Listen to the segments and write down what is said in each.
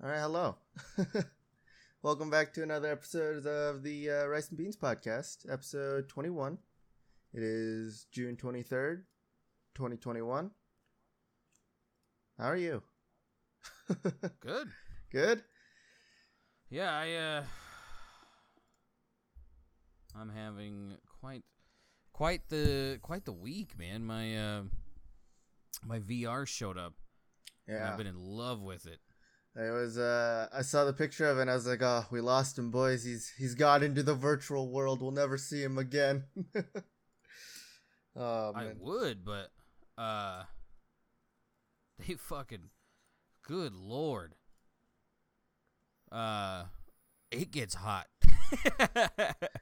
All right, hello. Welcome back to another episode of the Rice and Beans Podcast, episode 21. It is June 23rd, 2021. How are you? Good. Good? Yeah, I'm having quite the week, man. My VR showed up. Yeah. And I've been in love with it. It was I saw the picture of it and I was like, oh, we lost him, boys. He's got into the virtual world. We'll never see him again. Oh, man. I would, but they fucking, good Lord. It gets hot.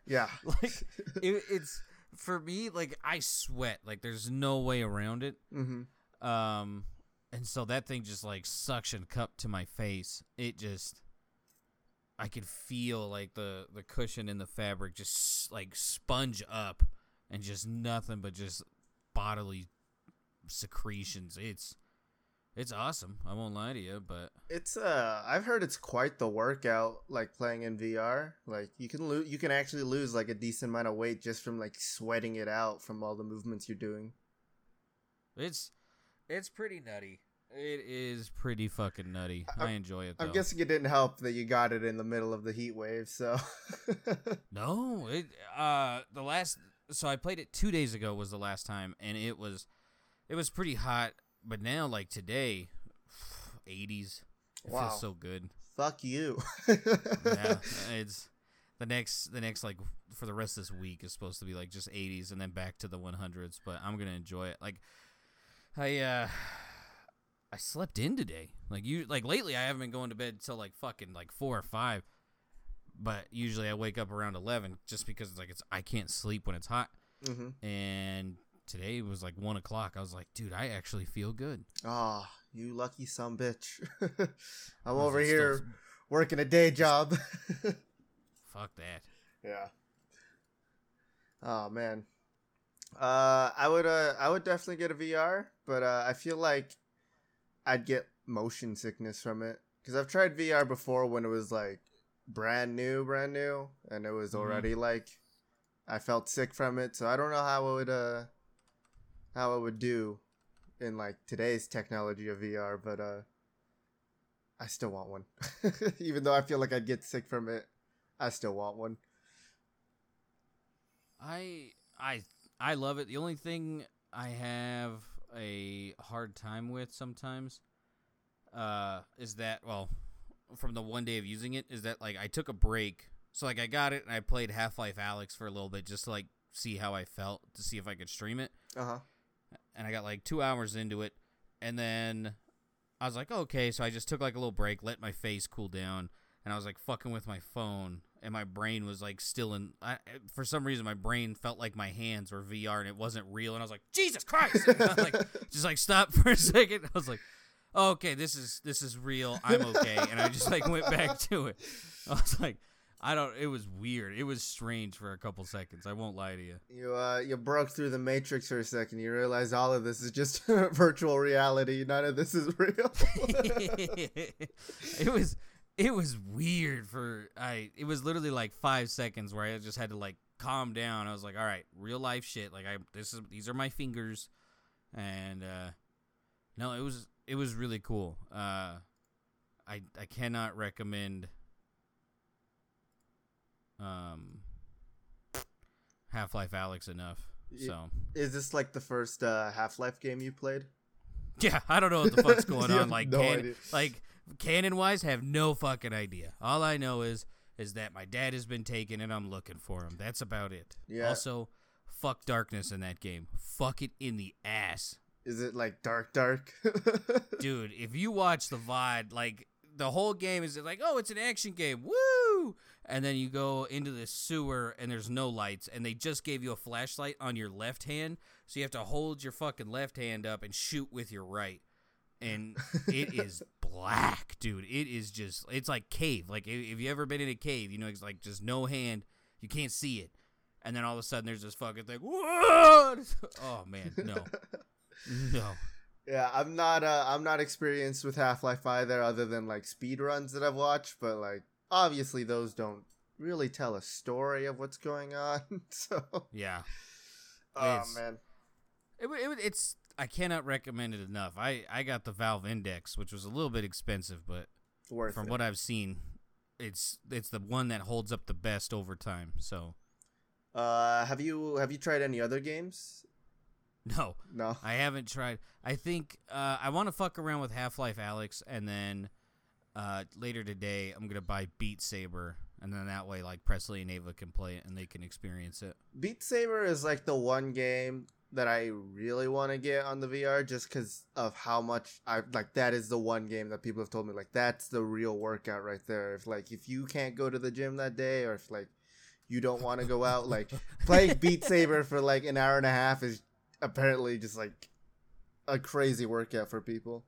Yeah. Like it's for me, like, I sweat. Like, there's no way around it. Mm-hmm. And so that thing just, like, suction cupped to my face. It just, I could feel, like, the cushion in the fabric just, like, sponge up and just nothing but just bodily secretions. It's awesome. I won't lie to you, but it's I've heard it's quite the workout, like, playing in VR. Like, you can actually lose, like, a decent amount of weight just from, like, sweating it out from all the movements you're doing. It's pretty nutty. It is pretty fucking nutty. I enjoy it, though. I'm guessing it didn't help that you got it in the middle of the heat wave, so. No, it so I played it 2 days ago was the last time, and it was pretty hot, but now, like, today, 80s. Wow. Feels so good. Fuck you. Yeah, it's the next, like, for the rest of this week is supposed to be, like, just 80s and then back to the 100s, but I'm going to enjoy it. Like, I slept in today. Like lately I haven't been going to bed till like fucking like 4 or 5, but usually I wake up around 11 just because it's like I can't sleep when it's hot. Mm-hmm. And today was like 1 o'clock. I was like, dude, I actually feel good. Ah, oh, you lucky son bitch. I'm over here working a day job. Fuck that. Yeah. Oh man. I would definitely get a VR, but I feel like I'd get motion sickness from it because I've tried VR before when it was like brand new, and it was already like I felt sick from it. So I don't know how it would do in like today's technology of VR, but I still want one. Even though I feel like I'd get sick from it, I still want one. I love it. The only thing I have a hard time with sometimes is that, well, from the one day of using it, is that, like, I took a break. So, like, I got it, and I played Half-Life Alyx for a little bit just to, like, see how I felt, to see if I could stream it. Uh-huh. And I got, like, 2 hours into it, and then I was like, okay, so I just took, like, a little break, let my face cool down, and I was, like, fucking with my phone. And my brain was, like, still in... for some reason, my brain felt like my hands were VR, and it wasn't real. And I was like, Jesus Christ! And I was like, just, like, stop for a second. I was like, oh, okay, this is real. I'm okay. And I just, like, went back to it. I was like, it was weird. It was strange for a couple seconds. I won't lie to you. You broke through the Matrix for a second. You realize all of this is just virtual reality. None of this is real. It was weird it was literally like 5 seconds where I just had to like calm down. I was like, all right, real life shit. Like these are my fingers. And, no, it was really cool. I cannot recommend, Half-Life Alyx enough. So is this like the first, Half-Life game you played? Yeah. I don't know what the fuck's going on. Like, no idea. Like, canon-wise, have no fucking idea. All I know is that my dad has been taken, and I'm looking for him. That's about it. Yeah. Also, fuck darkness in that game. Fuck it in the ass. Is it, like, dark? Dude, if you watch the VOD, like, the whole game is like, oh, it's an action game. Woo! And then you go into the sewer, and there's no lights, and they just gave you a flashlight on your left hand, so you have to hold your fucking left hand up and shoot with your right. And it is black, dude. It is just, it's like cave. Like, if you ever been in a cave, you know, it's like just no hand. You can't see it. And then all of a sudden, there's this fucking thing. Whoa! Oh, man, no. No. Yeah, I'm not experienced with Half-Life either, other than like speed runs that I've watched, but like obviously those don't really tell a story of what's going on. So yeah, it's I cannot recommend it enough. I got the Valve Index, which was a little bit expensive, but what I've seen, it's the one that holds up the best over time. So, have you tried any other games? No, I haven't tried. I think I want to fuck around with Half-Life Alyx, and then later today I'm gonna buy Beat Saber, and then that way like Presley and Ava can play it and they can experience it. Beat Saber is like the one game that I really want to get on the VR, just because of how much I like. That is the one game that people have told me like that's the real workout right there. If like if you can't go to the gym that day, or if like you don't want to go out, like playing Beat Saber for like an hour and a half is apparently just like a crazy workout for people.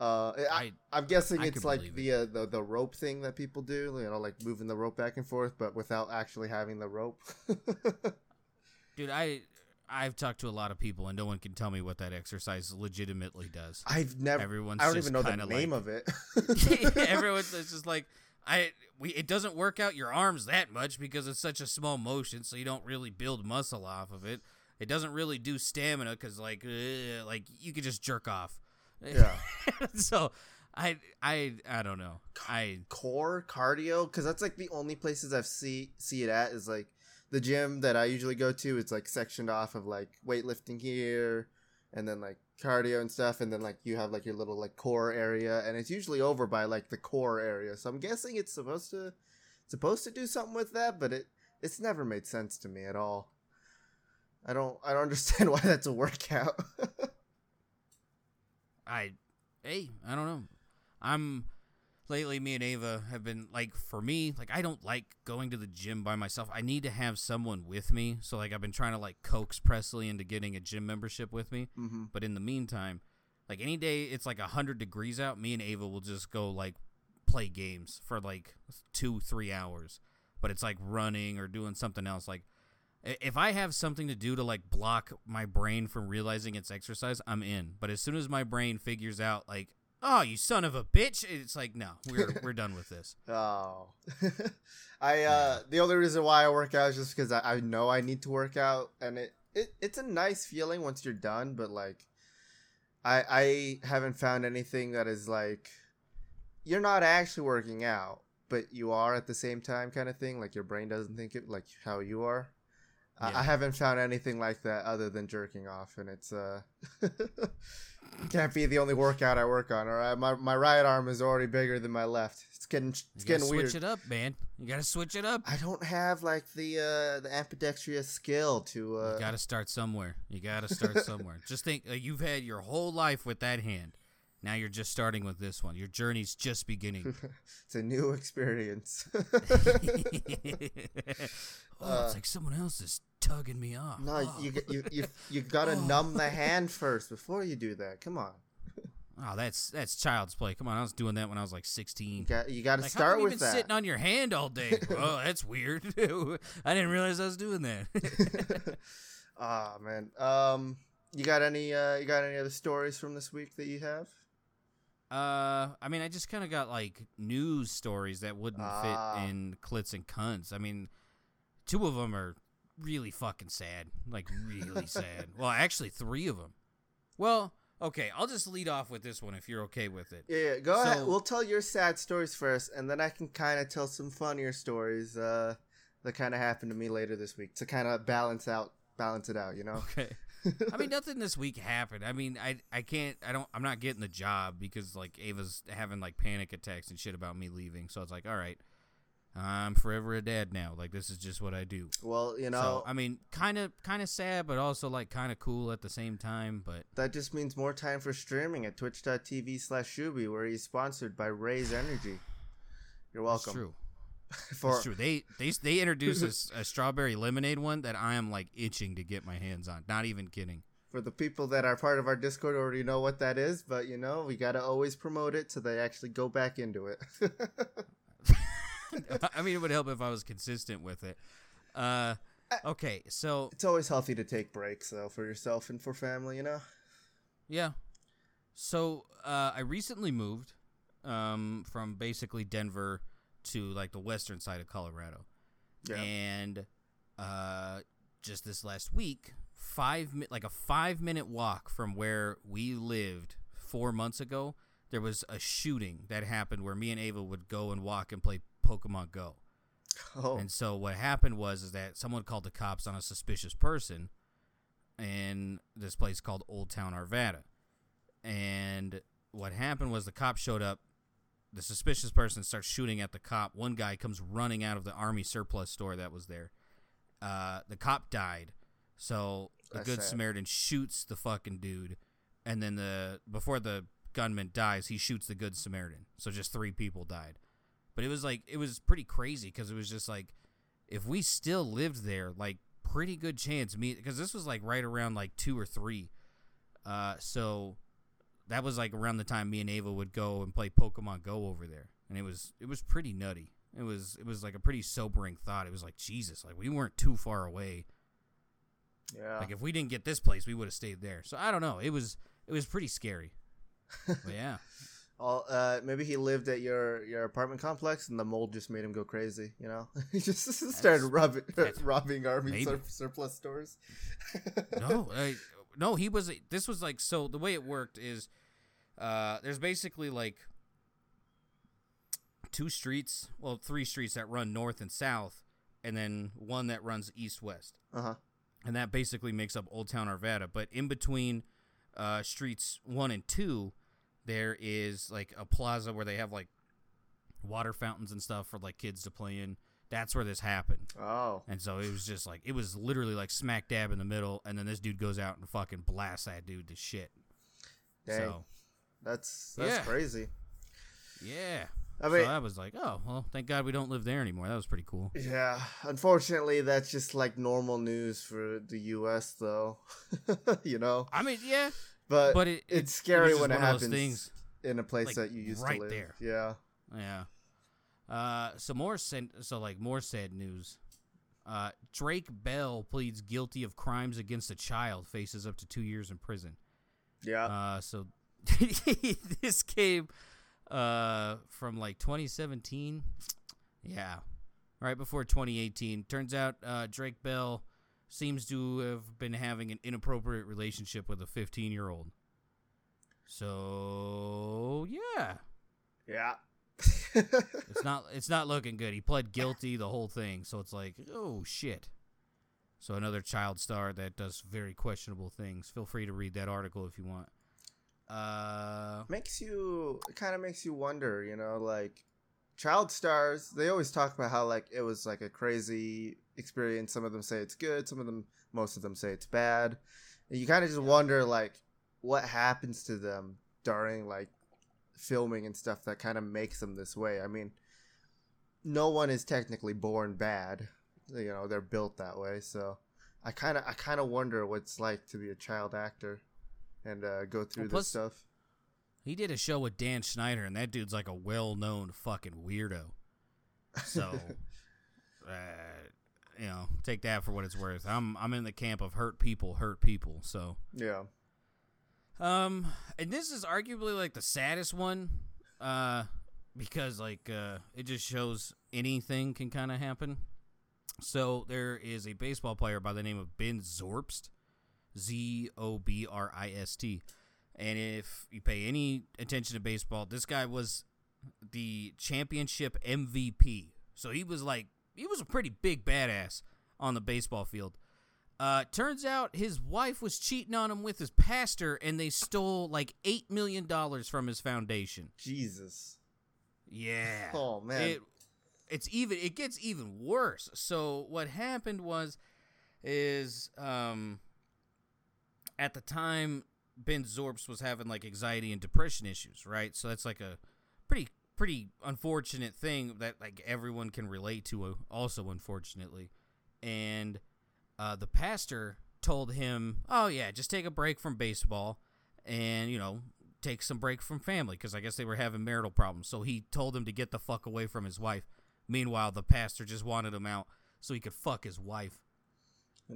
I'm guessing it's like the rope thing that people do, you know, like moving the rope back and forth but without actually having the rope. Dude, I've talked to a lot of people and no one can tell me what that exercise legitimately does. I don't even know the name of it. Everyone's just like, it doesn't work out your arms that much because it's such a small motion, so you don't really build muscle off of it. It doesn't really do stamina because, like you could just jerk off. Yeah. So, I don't know. Core cardio, because that's like the only places I've see it at is like the gym that I usually go to. It's like sectioned off of like weightlifting here, and then like cardio and stuff, and then like you have like your little like core area, and it's usually over by like the core area. So I'm guessing it's supposed to do something with that, but it's never made sense to me at all. I don't understand why that's a workout. I don't know. Lately me and Ava have been like, for me, like I don't like going to the gym by myself. I need to have someone with me. So like I've been trying to like coax Presley into getting a gym membership with me. Mm-hmm. But in the meantime, like any day it's like 100 degrees out, me and Ava will just go like play games for like 2-3 hours. But it's like running or doing something else. Like if I have something to do to, like, block my brain from realizing it's exercise, I'm in. But as soon as my brain figures out, like, oh, you son of a bitch, it's like, no, we're done with this. Oh. The only reason why I work out is just because I know I need to work out. And it's a nice feeling once you're done. But, like, I haven't found anything that is, like, you're not actually working out, but you are at the same time kind of thing. Like, your brain doesn't think it, like, how you are. Yeah. I haven't found anything like that other than jerking off, and it's can't be the only workout I work on. All right, my right arm is already bigger than my left. It's getting weird. Switch it up, man. You gotta switch it up. I don't have like the ambidextrous skill to. You gotta start somewhere. Just think, you've had your whole life with that hand. Now you're just starting with this one. Your journey's just beginning. It's a new experience. It's like someone else is tugging me off. No, you gotta numb the hand first before you do that. Come on. Oh, that's child's play. Come on, I was doing that when I was like 16. You got to like, start with that. How have you been sitting on your hand all day? Oh, that's weird. I didn't realize I was doing that. Oh, man. You got any other stories from this week that you have? I mean, I just kind of got like news stories that wouldn't fit in clits and cunts. I mean, two of them are really fucking sad, like really sad. Well, actually, three of them. Well, okay, I'll just lead off with this one if you're okay with it. Yeah, go ahead. We'll tell your sad stories first, and then I can kind of tell some funnier stories that kind of happened to me later this week to kind of balance it out, you know? Okay. I mean, nothing this week happened. I mean, I'm not getting the job because like Ava's having like panic attacks and shit about me leaving. So it's like, all right, I'm forever a dad now. Like, this is just what I do. Well, you know, so, I mean, kind of sad, but also like kind of cool at the same time. But that just means more time for streaming at twitch.tv/Shubi, where he's sponsored by Raise Energy. You're welcome. That's true. That's true. They introduced a strawberry lemonade one that I am like itching to get my hands on. Not even kidding. For the people that are part of our Discord already know what that is, but you know, we gotta always promote it so they actually go back into it. I mean, it would help if I was consistent with it. Okay, so it's always healthy to take breaks though for yourself and for family, you know? Yeah, So I recently moved from basically Denver to like the western side of Colorado. Yeah. And just this last week, a 5-minute walk from where we lived 4 months ago, there was a shooting that happened where me and Ava would go and walk and play Pokemon Go. Oh. And so what happened was that someone called the cops on a suspicious person in this place called Old Town Arvada. And what happened was the cop showed up. The suspicious person starts shooting at the cop. One guy comes running out of the army surplus store that was there. The cop died. So the Good Samaritan shoots the fucking dude. And then before the gunman dies, he shoots the Good Samaritan. So just 3 people died. But it was pretty crazy because it was just like, if we still lived there, like pretty good chance me, because this was like right around like 2 or 3. So that was like around the time me and Ava would go and play Pokemon Go over there. And it was pretty nutty. It was like a pretty sobering thought. It was like, Jesus, like we weren't too far away. Yeah. Like if we didn't get this place, we would have stayed there. So I don't know. It was pretty scary. But yeah. Maybe he lived at your apartment complex, and the mold just made him go crazy. You know, he just started robbing army surplus stores. No, he was. This was like, so the way it worked is, there's basically like 3 streets that run north and south, and then one that runs east west. Uh huh. And that basically makes up Old Town Arvada. But in between streets 1 and 2. There is, like, a plaza where they have, like, water fountains and stuff for, like, kids to play in. That's where this happened. Oh. And so it was just, like, it was literally, like, smack dab in the middle, and then this dude goes out and fucking blasts that dude to shit. Dang. So, that's crazy. Yeah. I mean, so I was like, oh, well, thank God we don't live there anymore. That was pretty cool. Yeah. Unfortunately, that's just, like, normal news for the U.S., though. You know? I mean, yeah. But it's scary when it happens things, in a place like, that you used to live. There. Yeah. Yeah. More sad news. Drake Bell pleads guilty of crimes against a child, faces up to 2 years in prison. Yeah. So this came from like 2017. Yeah. Right before 2018. Turns out Drake Bell seems to have been having an inappropriate relationship with a 15-year-old. So, yeah. Yeah. It's not looking good. He pled guilty, the whole thing. So it's like, oh, shit. So another child star that does very questionable things. Feel free to read that article if you want. It kind of makes you wonder, you know, like, child stars, they always talk about how, like, it was, like, a crazy experience. Some of them say it's good, most of them say it's bad, and you kind of just wonder like what happens to them during like filming and stuff that kind of makes them this way. I mean, no one is technically born bad, you know, they're built that way. So I kind of wonder what it's like to be a child actor and go through this stuff. He did a show with Dan Schneider, and that dude's like a well-known fucking weirdo, so you know, take that for what it's worth. I'm in the camp of hurt people. So yeah. And this is arguably like the saddest one, because like it just shows anything can kind of happen. So there is a baseball player by the name of Ben Zobrist, Zobrist, and if you pay any attention to baseball, this guy was the championship MVP. So he was a pretty big badass on the baseball field. Turns out his wife was cheating on him with his pastor, and they stole like $8 million from his foundation. Jesus. Yeah. Oh, man. It gets even worse. So what happened was at the time, Ben Zobrist was having like anxiety and depression issues, right? So that's like a pretty unfortunate thing that like everyone can relate to also, unfortunately. And the pastor told him, oh yeah, just take a break from baseball and, you know, take some break from family, because I guess they were having marital problems. So he told him to get the fuck away from his wife. Meanwhile, the pastor just wanted him out so he could fuck his wife.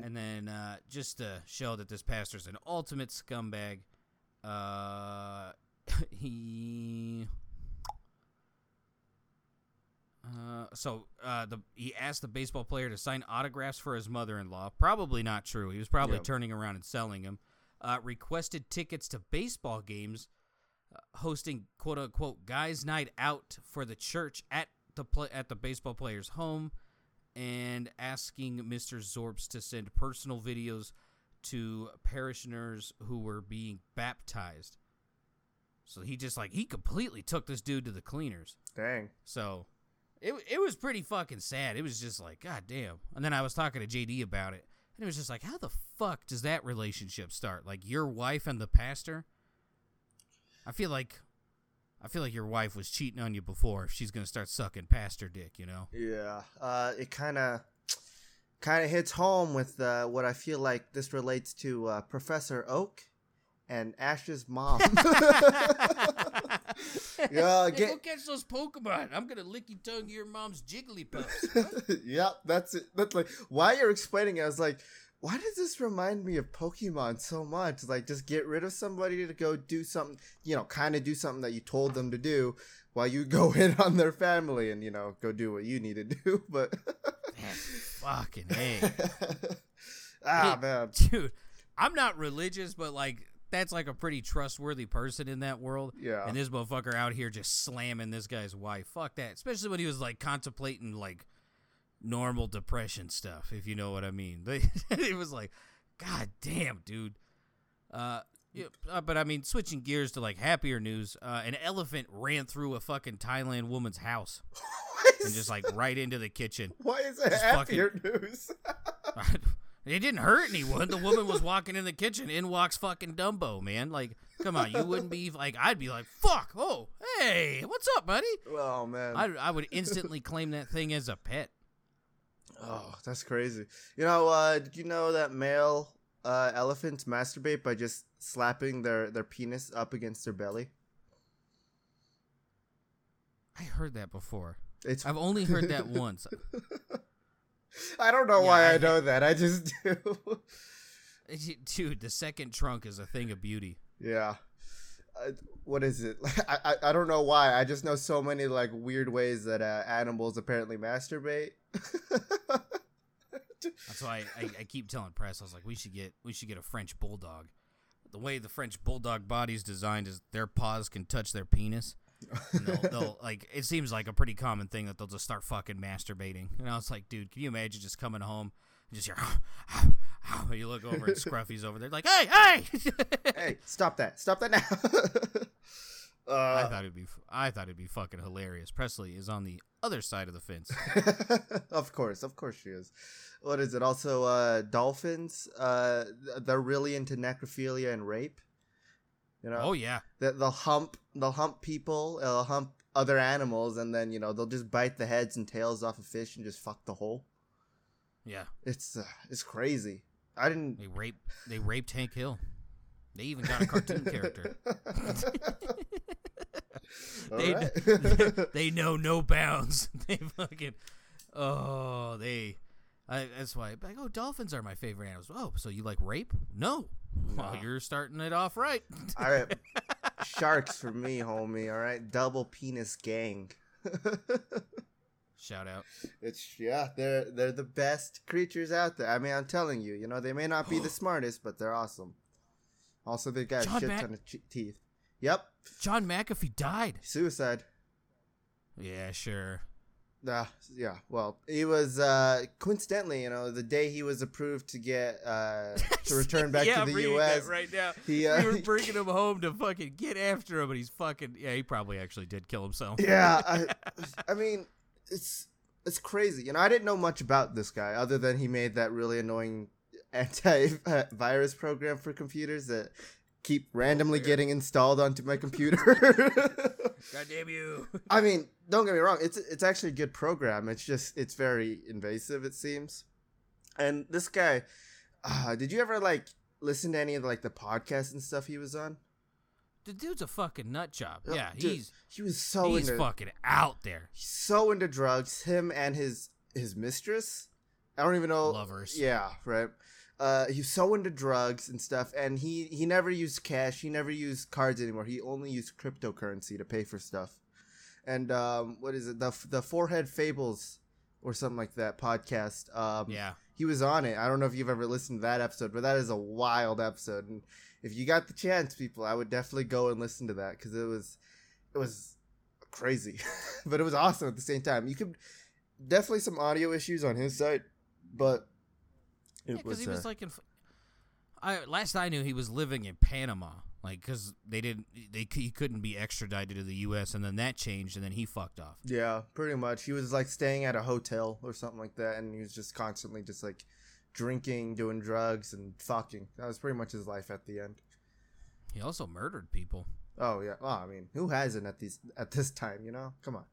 And then just to show that this pastor's an ultimate scumbag, He asked the baseball player to sign autographs for his mother-in-law. Probably not true. He was probably turning around and selling them. Requested tickets to baseball games, hosting quote-unquote guys' night out for the church at the baseball player's home, and asking Mr. Zorbs to send personal videos to parishioners who were being baptized. So he just, he completely took this dude to the cleaners. Dang. So it was pretty fucking sad. It was just God damn. And then I was talking to JD about it, and it was just how the fuck does that relationship start? Your wife and the pastor? I feel like your wife was cheating on you before if she's going to start sucking pastor dick, you know? Yeah. It kind of hits home with what I feel like this relates to Professor Oak and Ash's mom. Go catch those Pokemon. I'm going to lick your tongue to your mom's Jigglypuffs. Yep, that's it. That's why you're explaining it, I was why does this remind me of Pokemon so much? Just get rid of somebody to go do something, kind of do something that you told them to do while you go in on their family and, go do what you need to do. But man, fucking hey. Man. Dude, I'm not religious, but, that's, a pretty trustworthy person in that world. Yeah. And this motherfucker out here just slamming this guy's wife. Fuck that. Especially when he was, contemplating, normal depression stuff, if you know what I mean. It was God damn, dude. But I mean, switching gears to happier news, an elephant ran through a fucking Thailand woman's house and just right into the kitchen. Why is that happier news? It didn't hurt anyone. The woman was walking in the kitchen. In walks fucking Dumbo, man. Come on, you wouldn't be I'd be fuck. Oh, hey, what's up, buddy? Oh man, I would instantly claim that thing as a pet. Oh, that's crazy. Did you know that male elephants masturbate by just slapping their penis up against their belly? I heard that before. I've only heard that once. I don't know why I know that. I just do. Dude, the second trunk is a thing of beauty. Yeah. What is it? I don't know why. I just know so many weird ways that animals apparently masturbate. That's why I keep telling Press. I was we should get a French bulldog. The way the French bulldog body is designed is their paws can touch their penis. And they'll it seems like a pretty common thing that they'll just start fucking masturbating. And I was dude, can you imagine just coming home and just hear? You look over and Scruffy's over there hey! Hey, stop that now. I thought it'd be fucking hilarious. Presley is on the other side of the fence. Of course she is. What is it? Also, dolphins, they're really into necrophilia and rape. Oh yeah. They'll hump people, they'll hump other animals, and then, they'll just bite the heads and tails off of fish and just fuck the whole. Yeah. It's crazy. They raped Hank Hill. They even got a cartoon character. They know no bounds. They fucking that's why dolphins are my favorite animals. Oh, so you like rape? No. Well, you're starting it off right. All right. Sharks for me, homie, all right? Double penis gang. Shout out. They're the best creatures out there. I mean, I'm telling you, they may not be the smartest, but they're awesome. Also, they got a shit ton of teeth. Yep. John McAfee died. Suicide. Yeah, sure. Yeah, well, he was coincidentally, the day he was approved to get to return back to the U.S. Right now, we were bringing him home to fucking get after him, but he's fucking he probably actually did kill himself. Yeah, I mean, it's crazy. I didn't know much about this guy other than he made that really annoying antivirus program for computers that keep randomly getting installed onto my computer. God damn you. I mean, don't get me wrong. It's actually a good program. It's just, it's very invasive, it seems. And this guy, did you ever, listen to any of, the podcasts and stuff he was on? The dude's a fucking nut job. Yeah, dude, he's fucking out there. He's so into drugs, him and his mistress. I don't even know. Lovers. Yeah, right. He's so into drugs and stuff, and he never used cash. He never used cards anymore. He only used cryptocurrency to pay for stuff. And what is it? The Forehead Fables or something like that podcast. Yeah. He was on it. I don't know if you've ever listened to that episode, but that is a wild episode. And if you got the chance, people, I would definitely go and listen to that because it was crazy, but it was awesome at the same time. You could definitely some audio issues on his side, but it was. Because he was like, last I knew, he was living in Panama, like because he couldn't be extradited to the U.S. and then that changed, and then he fucked off. Yeah, pretty much. He was like staying at a hotel or something like that, and he was just constantly just like drinking, doing drugs, and fucking. That was pretty much his life at the end. He also murdered people. Oh yeah. Well, I mean, who hasn't at this time? You know, come on.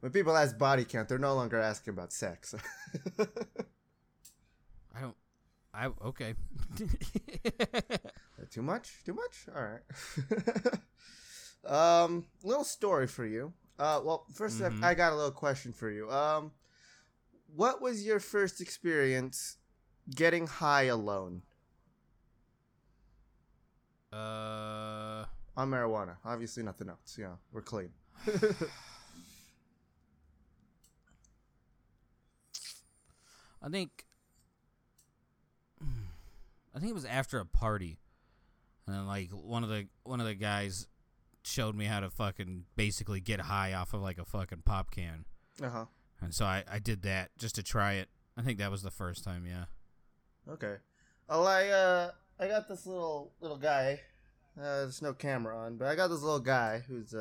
When people ask body count, they're no longer asking about sex. Okay. Too much? Too much? All right. Little story for you. Well, first I got a little question for you. What was your first experience getting high alone? On marijuana. Obviously nothing else. Yeah, we're clean. I think it was after a party, and then, like one of the guys showed me how to fucking basically get high off of like a fucking pop can. Uh-huh. And so I did that just to try it. I think that was the first time. Yeah. Okay. Well, I got this little guy. There's no camera on, but I got this little guy who's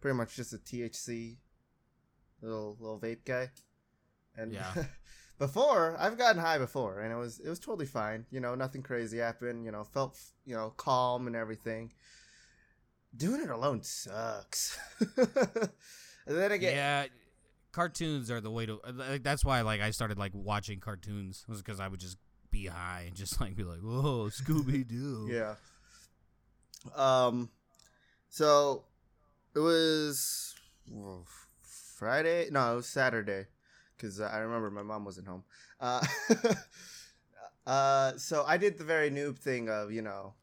pretty much just a THC little vape guy, and yeah. Before, I've gotten high before, and it was totally fine. You know, nothing crazy happened. You know, felt, you know, calm and everything. Doing it alone sucks. And then again, yeah, cartoons are the way to. That's why, like, I started like watching cartoons, was because I would just be high and just like be like, "Whoa, Scooby Doo." Yeah. So it was Friday. No, it was Saturday. Because I remember my mom wasn't home. So I did the very noob thing of, you know,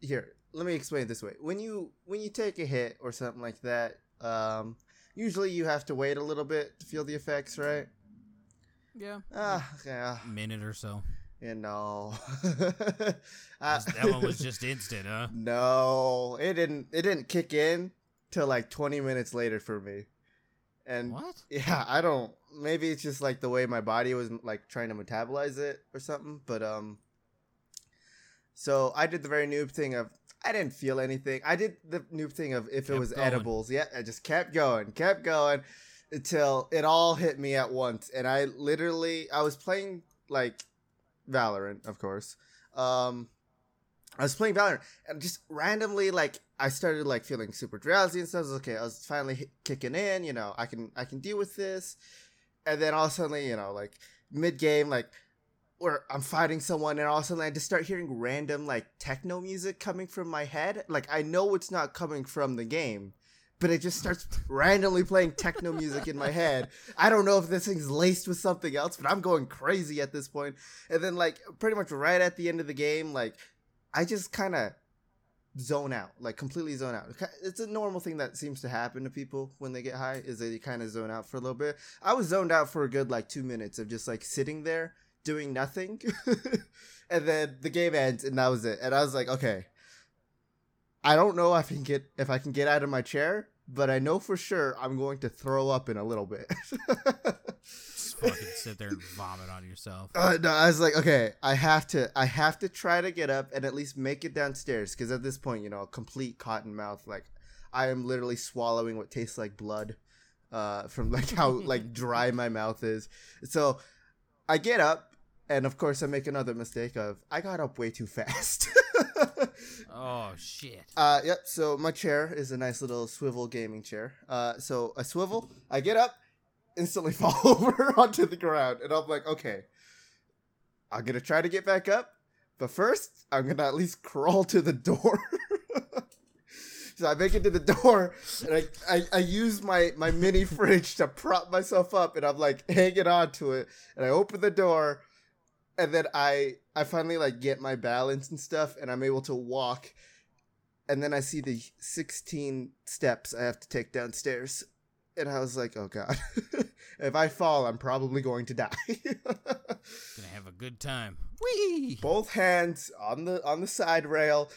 here, let me explain it this way. When you take a hit or something like that, usually you have to wait a little bit to feel the effects, right? Yeah. Yeah. Minute or so. You know. That one was just instant, huh? No, it didn't kick in till like 20 minutes later for me. And what? Yeah, I don't. Maybe it's just like the way my body was like trying to metabolize it or something. But so I did the very noob thing of I didn't feel anything. I did the noob thing of if it was edibles. Yeah, I just kept going until it all hit me at once. And I was playing like Valorant, of course. I was playing Valorant and just randomly like. I started like feeling super drowsy and stuff. I was okay. I was finally kicking in, you know, I can deal with this. And then all of a sudden, you know, like mid game, like where I'm fighting someone and all of a sudden I just start hearing random like techno music coming from my head. Like I know it's not coming from the game, but it just starts randomly playing techno music in my head. I don't know if this thing's laced with something else, but I'm going crazy at this point. And then like pretty much right at the end of the game, like I just kind of zone out, like completely zone out. It's a normal thing that seems to happen to people when they get high, is they kind of zone out for a little bit. I was zoned out for a good like 2 minutes of just like sitting there doing nothing. And then the game ends and that was it. And I was like, okay, I don't know if I can get out of my chair, but I know for sure I'm going to throw up in a little bit. Just fucking sit there and vomit on yourself. No, I was like, okay, I have to try to get up and at least make it downstairs, because at this point, you know, a complete cotton mouth, like I am literally swallowing what tastes like blood from like how like dry my mouth is. So I get up, and of course I make another mistake of I got up way too fast. Oh shit. Yep, so my chair is a nice little swivel gaming chair. So I swivel, I get up, instantly fall over onto the ground, and I'm like, okay, I'm gonna try to get back up, but first I'm gonna at least crawl to the door. So I make it to the door, and I use my mini fridge to prop myself up, and I'm like hanging on to it, and I open the door, And then I finally like get my balance and stuff, and I'm able to walk. And then I see the 16 steps I have to take downstairs. And I was like, oh, God, if I fall, I'm probably going to die. Gonna have a good time. Whee! Both hands on the side rail,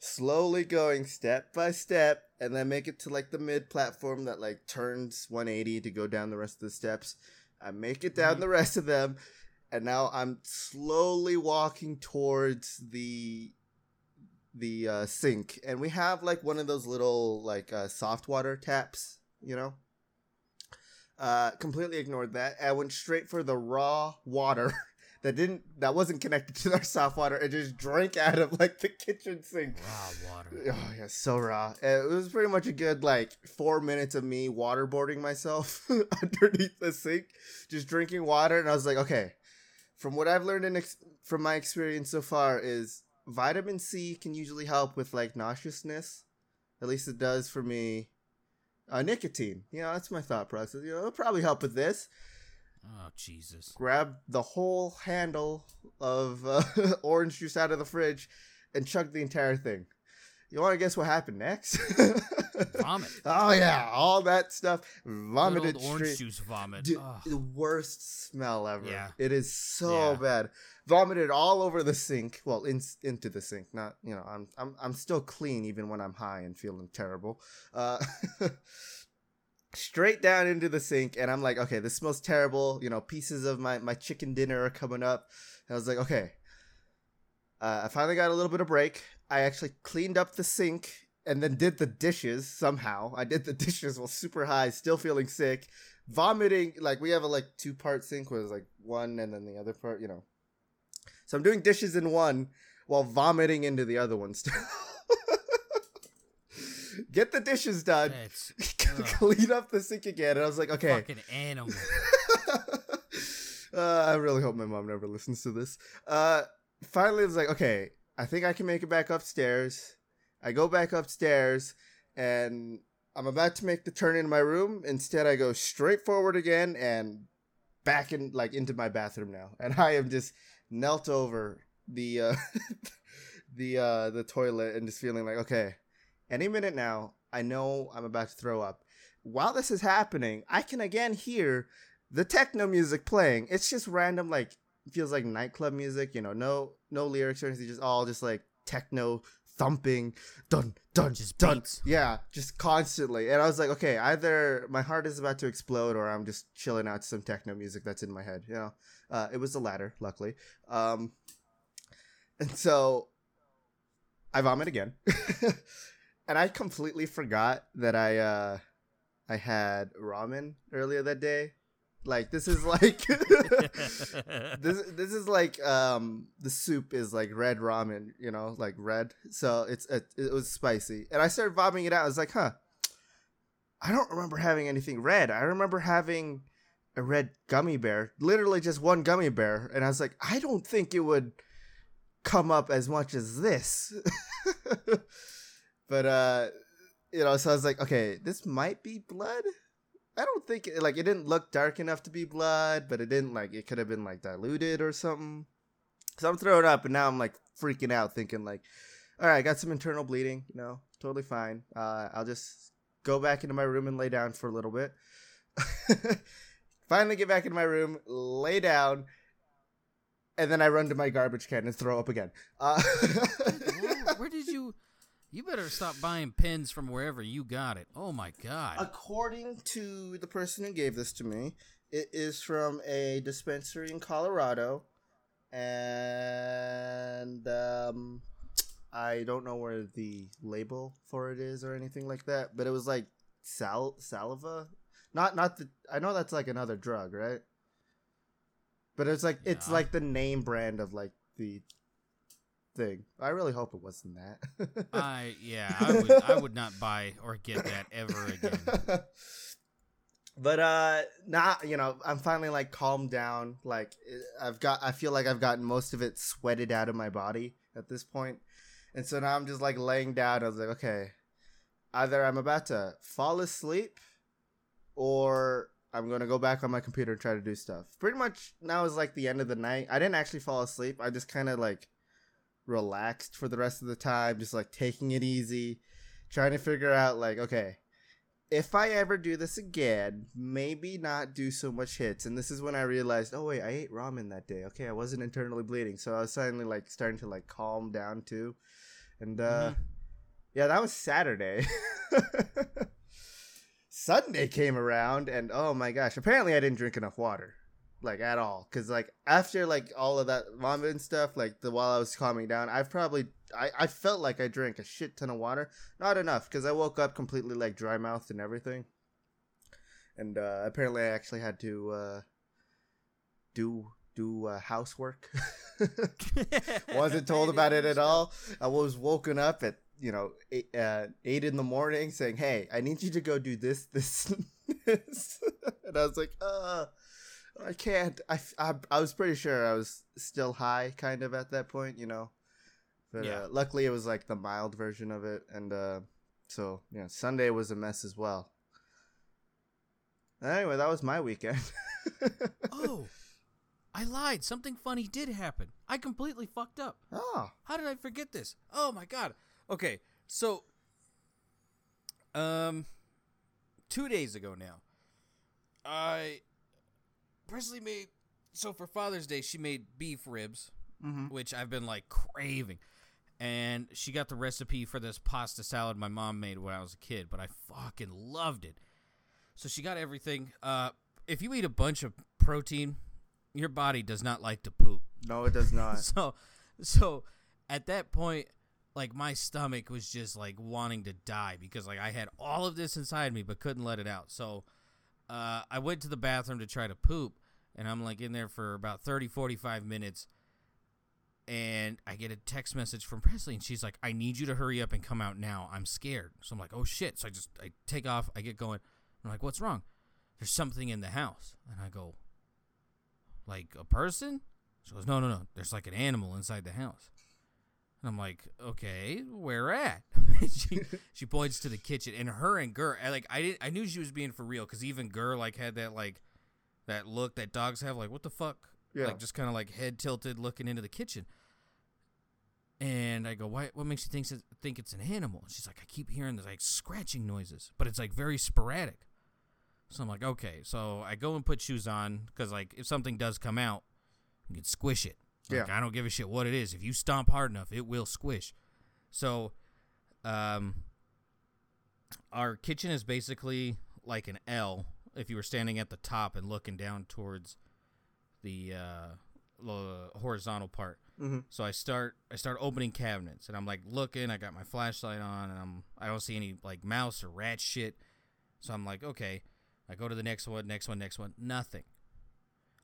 slowly going step by step. And then make it to like the mid platform that like turns 180 to go down the rest of the steps. I make it down the rest of them. And now I'm slowly walking towards the sink. And we have like one of those little like soft water taps, you know. Completely ignored that. I went straight for the raw water that wasn't connected to our soft water. I just drank out of like the kitchen sink. Raw water. Oh yeah, so raw. It was pretty much a good like 4 minutes of me waterboarding myself underneath the sink, just drinking water. And I was like, okay, from what I've learned from my experience so far is vitamin C can usually help with like nauseousness. At least it does for me. Nicotine. You know, that's my thought process. You know, it'll probably help with this. Oh, Jesus. Grab the whole handle of orange juice out of the fridge and chug the entire thing. You want to guess what happened next? Vomit. Oh, yeah. All that stuff. Vomited. Good old orange juice vomit. Dude, the worst smell ever. Yeah. It is so bad. Vomited all over the sink. Well, into the sink. Not, you know, I'm still clean even when I'm high and feeling terrible. Straight down into the sink, and I'm like, okay, this smells terrible. You know, pieces of my chicken dinner are coming up. And I was like, okay. I finally got a little bit of break. I actually cleaned up the sink and then did the dishes somehow. I did the dishes while super high, still feeling sick. Vomiting, like, we have a, like, two-part sink where there's, like, one and then the other part, you know. So I'm doing dishes in one while vomiting into the other one still. Get the dishes done. Clean up the sink again. And I was like, okay. Fucking animal. I really hope my mom never listens to this. Finally, I was like, okay, I think I can make it back upstairs. I go back upstairs, and I'm about to make the turn in my room. Instead, I go straight forward again and back in, like, into my bathroom now. And I am just knelt over the toilet and just feeling like, okay, any minute now, I know I'm about to throw up. While this is happening, I can again hear the techno music playing. It's just random, like, feels like nightclub music, you know, no lyrics or anything, just all just like techno thumping, dun, dun, just dun. Beats. Yeah, just constantly. And I was like, okay, either my heart is about to explode or I'm just chilling out to some techno music that's in my head, you know. It was the latter, luckily. And so I vomit again. And I completely forgot that I had ramen earlier that day. Like, this is like this is like the soup is like red ramen, you know, like red. So it was spicy, and I started vomiting it out. I was like, huh, I don't remember having anything red. I remember having a red gummy bear, literally just one gummy bear, and I was like, I don't think it would come up as much as this. But, you know, so I was like, okay, this might be blood. I don't think, it didn't look dark enough to be blood, but it didn't, like, it could have been, like, diluted or something. So I'm throwing up, and now I'm, like, freaking out, thinking, like, all right, I got some internal bleeding, you know, totally fine. I'll just go back into my room and lay down for a little bit. Finally get back into my room, lay down, and then I run to my garbage can and throw up again. Where did you... You better stop buying pens from wherever you got it. Oh, my God. According to the person who gave this to me, it is from a dispensary in Colorado. And I don't know where the label for it is or anything like that. But it was like saliva. Not the. I know that's like another drug, right? But it's like it's like the name brand of like the... thing. I really hope it wasn't that. I would not buy or get that ever again. But you know, I'm finally like calmed down. Like I feel like I've gotten most of it sweated out of my body at this point, and so now I'm just like laying down. I was like, okay, either I'm about to fall asleep, or I'm going to go back on my computer and try to do stuff. Pretty much now is like the end of the night. I didn't actually fall asleep. I just kind of like relaxed for the rest of the time, just like taking it easy, trying to figure out like, okay, if I ever do this again, maybe not do so much hits. And this is when I realized, oh wait, I ate ramen that day. Okay, I wasn't internally bleeding. So I was suddenly like starting to like calm down too. And yeah, that was Saturday. Sunday came around and oh my gosh, apparently I didn't drink enough water, like at all. Cause like after like all of that ramen stuff, like the, while I was calming down, I've probably, I felt like I drank a shit ton of water, not enough. Cause I woke up completely like dry mouthed and everything. And, apparently I actually had to, do housework. Wasn't told about it at all. I was woken up at, you know, 8 in the morning saying, hey, I need you to go do this. And I was like, I can't. I was pretty sure I was still high kind of at that point, you know. But yeah. Luckily it was like the mild version of it. And so, you know, Sunday was a mess as well. Anyway, that was my weekend. Oh, I lied. Something funny did happen. I completely fucked up. Oh. How did I forget this? Oh, my God. Okay, so 2 days ago now, Presley made, so for Father's Day, she made beef ribs, which I've been, like, craving. And she got the recipe for this pasta salad my mom made when I was a kid, but I fucking loved it. So she got everything. If you eat a bunch of protein, your body does not like to poop. No, it does not. So at that point, like, my stomach was just, like, wanting to die because, like, I had all of this inside me but couldn't let it out. So I went to the bathroom to try to poop, and I'm, like, in there for about 30, 45 minutes, and I get a text message from Presley, and she's like, I need you to hurry up and come out now. I'm scared. So I'm like, oh, shit. So I take off. I get going. I'm like, what's wrong? There's something in the house. And I go, like, a person? She goes, no. There's, like, an animal inside the house. And I'm like, okay, where at? she points to the kitchen, and her and Gur, like, I knew she was being for real, because even Gur, like, had that, like, that look that dogs have, like, what the fuck? Yeah. Like, just kind of, like, head tilted, looking into the kitchen. And I go, what makes you think it's an animal? And she's like, I keep hearing this, like, scratching noises, but it's, like, very sporadic. So I'm like, okay, so I go and put shoes on, because, like, if something does come out, you can squish it. Like, yeah. I don't give a shit what it is. If you stomp hard enough, it will squish. So, our kitchen is basically like an L. If you were standing at the top and looking down towards the horizontal part. Mm-hmm. So I start opening cabinets, and I'm like looking. I got my flashlight on, and I don't see any like mouse or rat shit. So I'm like, okay. I go to the next one, nothing.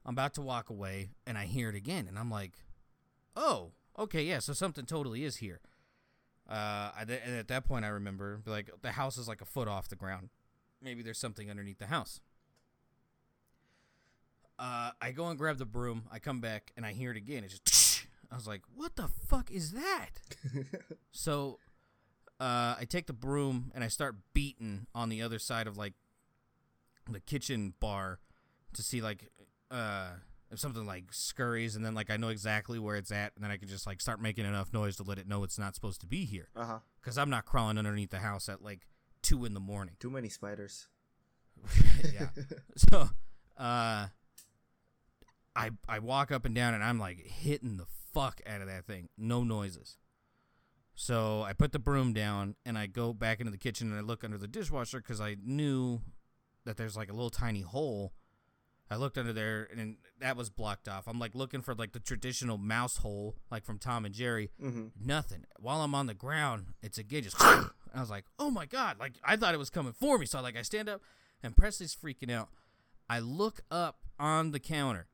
I'm about to walk away, and I hear it again, and I'm like, oh, okay, yeah, so something totally is here. And at that point, I remember, like, the house is like a foot off the ground. Maybe there's something underneath the house. I go and grab the broom, I come back, and I hear it again. It's just, I was like, what the fuck is that? So I take the broom, and I start beating on the other side of, like, the kitchen bar to see, like, if something like scurries, and then like I know exactly where it's at, and then I can just like start making enough noise to let it know it's not supposed to be here. Uh huh. Because I'm not crawling underneath the house at like 2 a.m. Too many spiders. Yeah. So, I walk up and down, and I'm like hitting the fuck out of that thing. No noises. So I put the broom down, and I go back into the kitchen, and I look under the dishwasher because I knew that there's like a little tiny hole. I looked under there, and that was blocked off. I'm, like, looking for, like, the traditional mouse hole, like, from Tom and Jerry. Mm-hmm. Nothing. While I'm on the ground, it's again just, and I was like, oh, my God. Like, I thought it was coming for me. So, like, I stand up, and Presley's freaking out. I look up on the counter,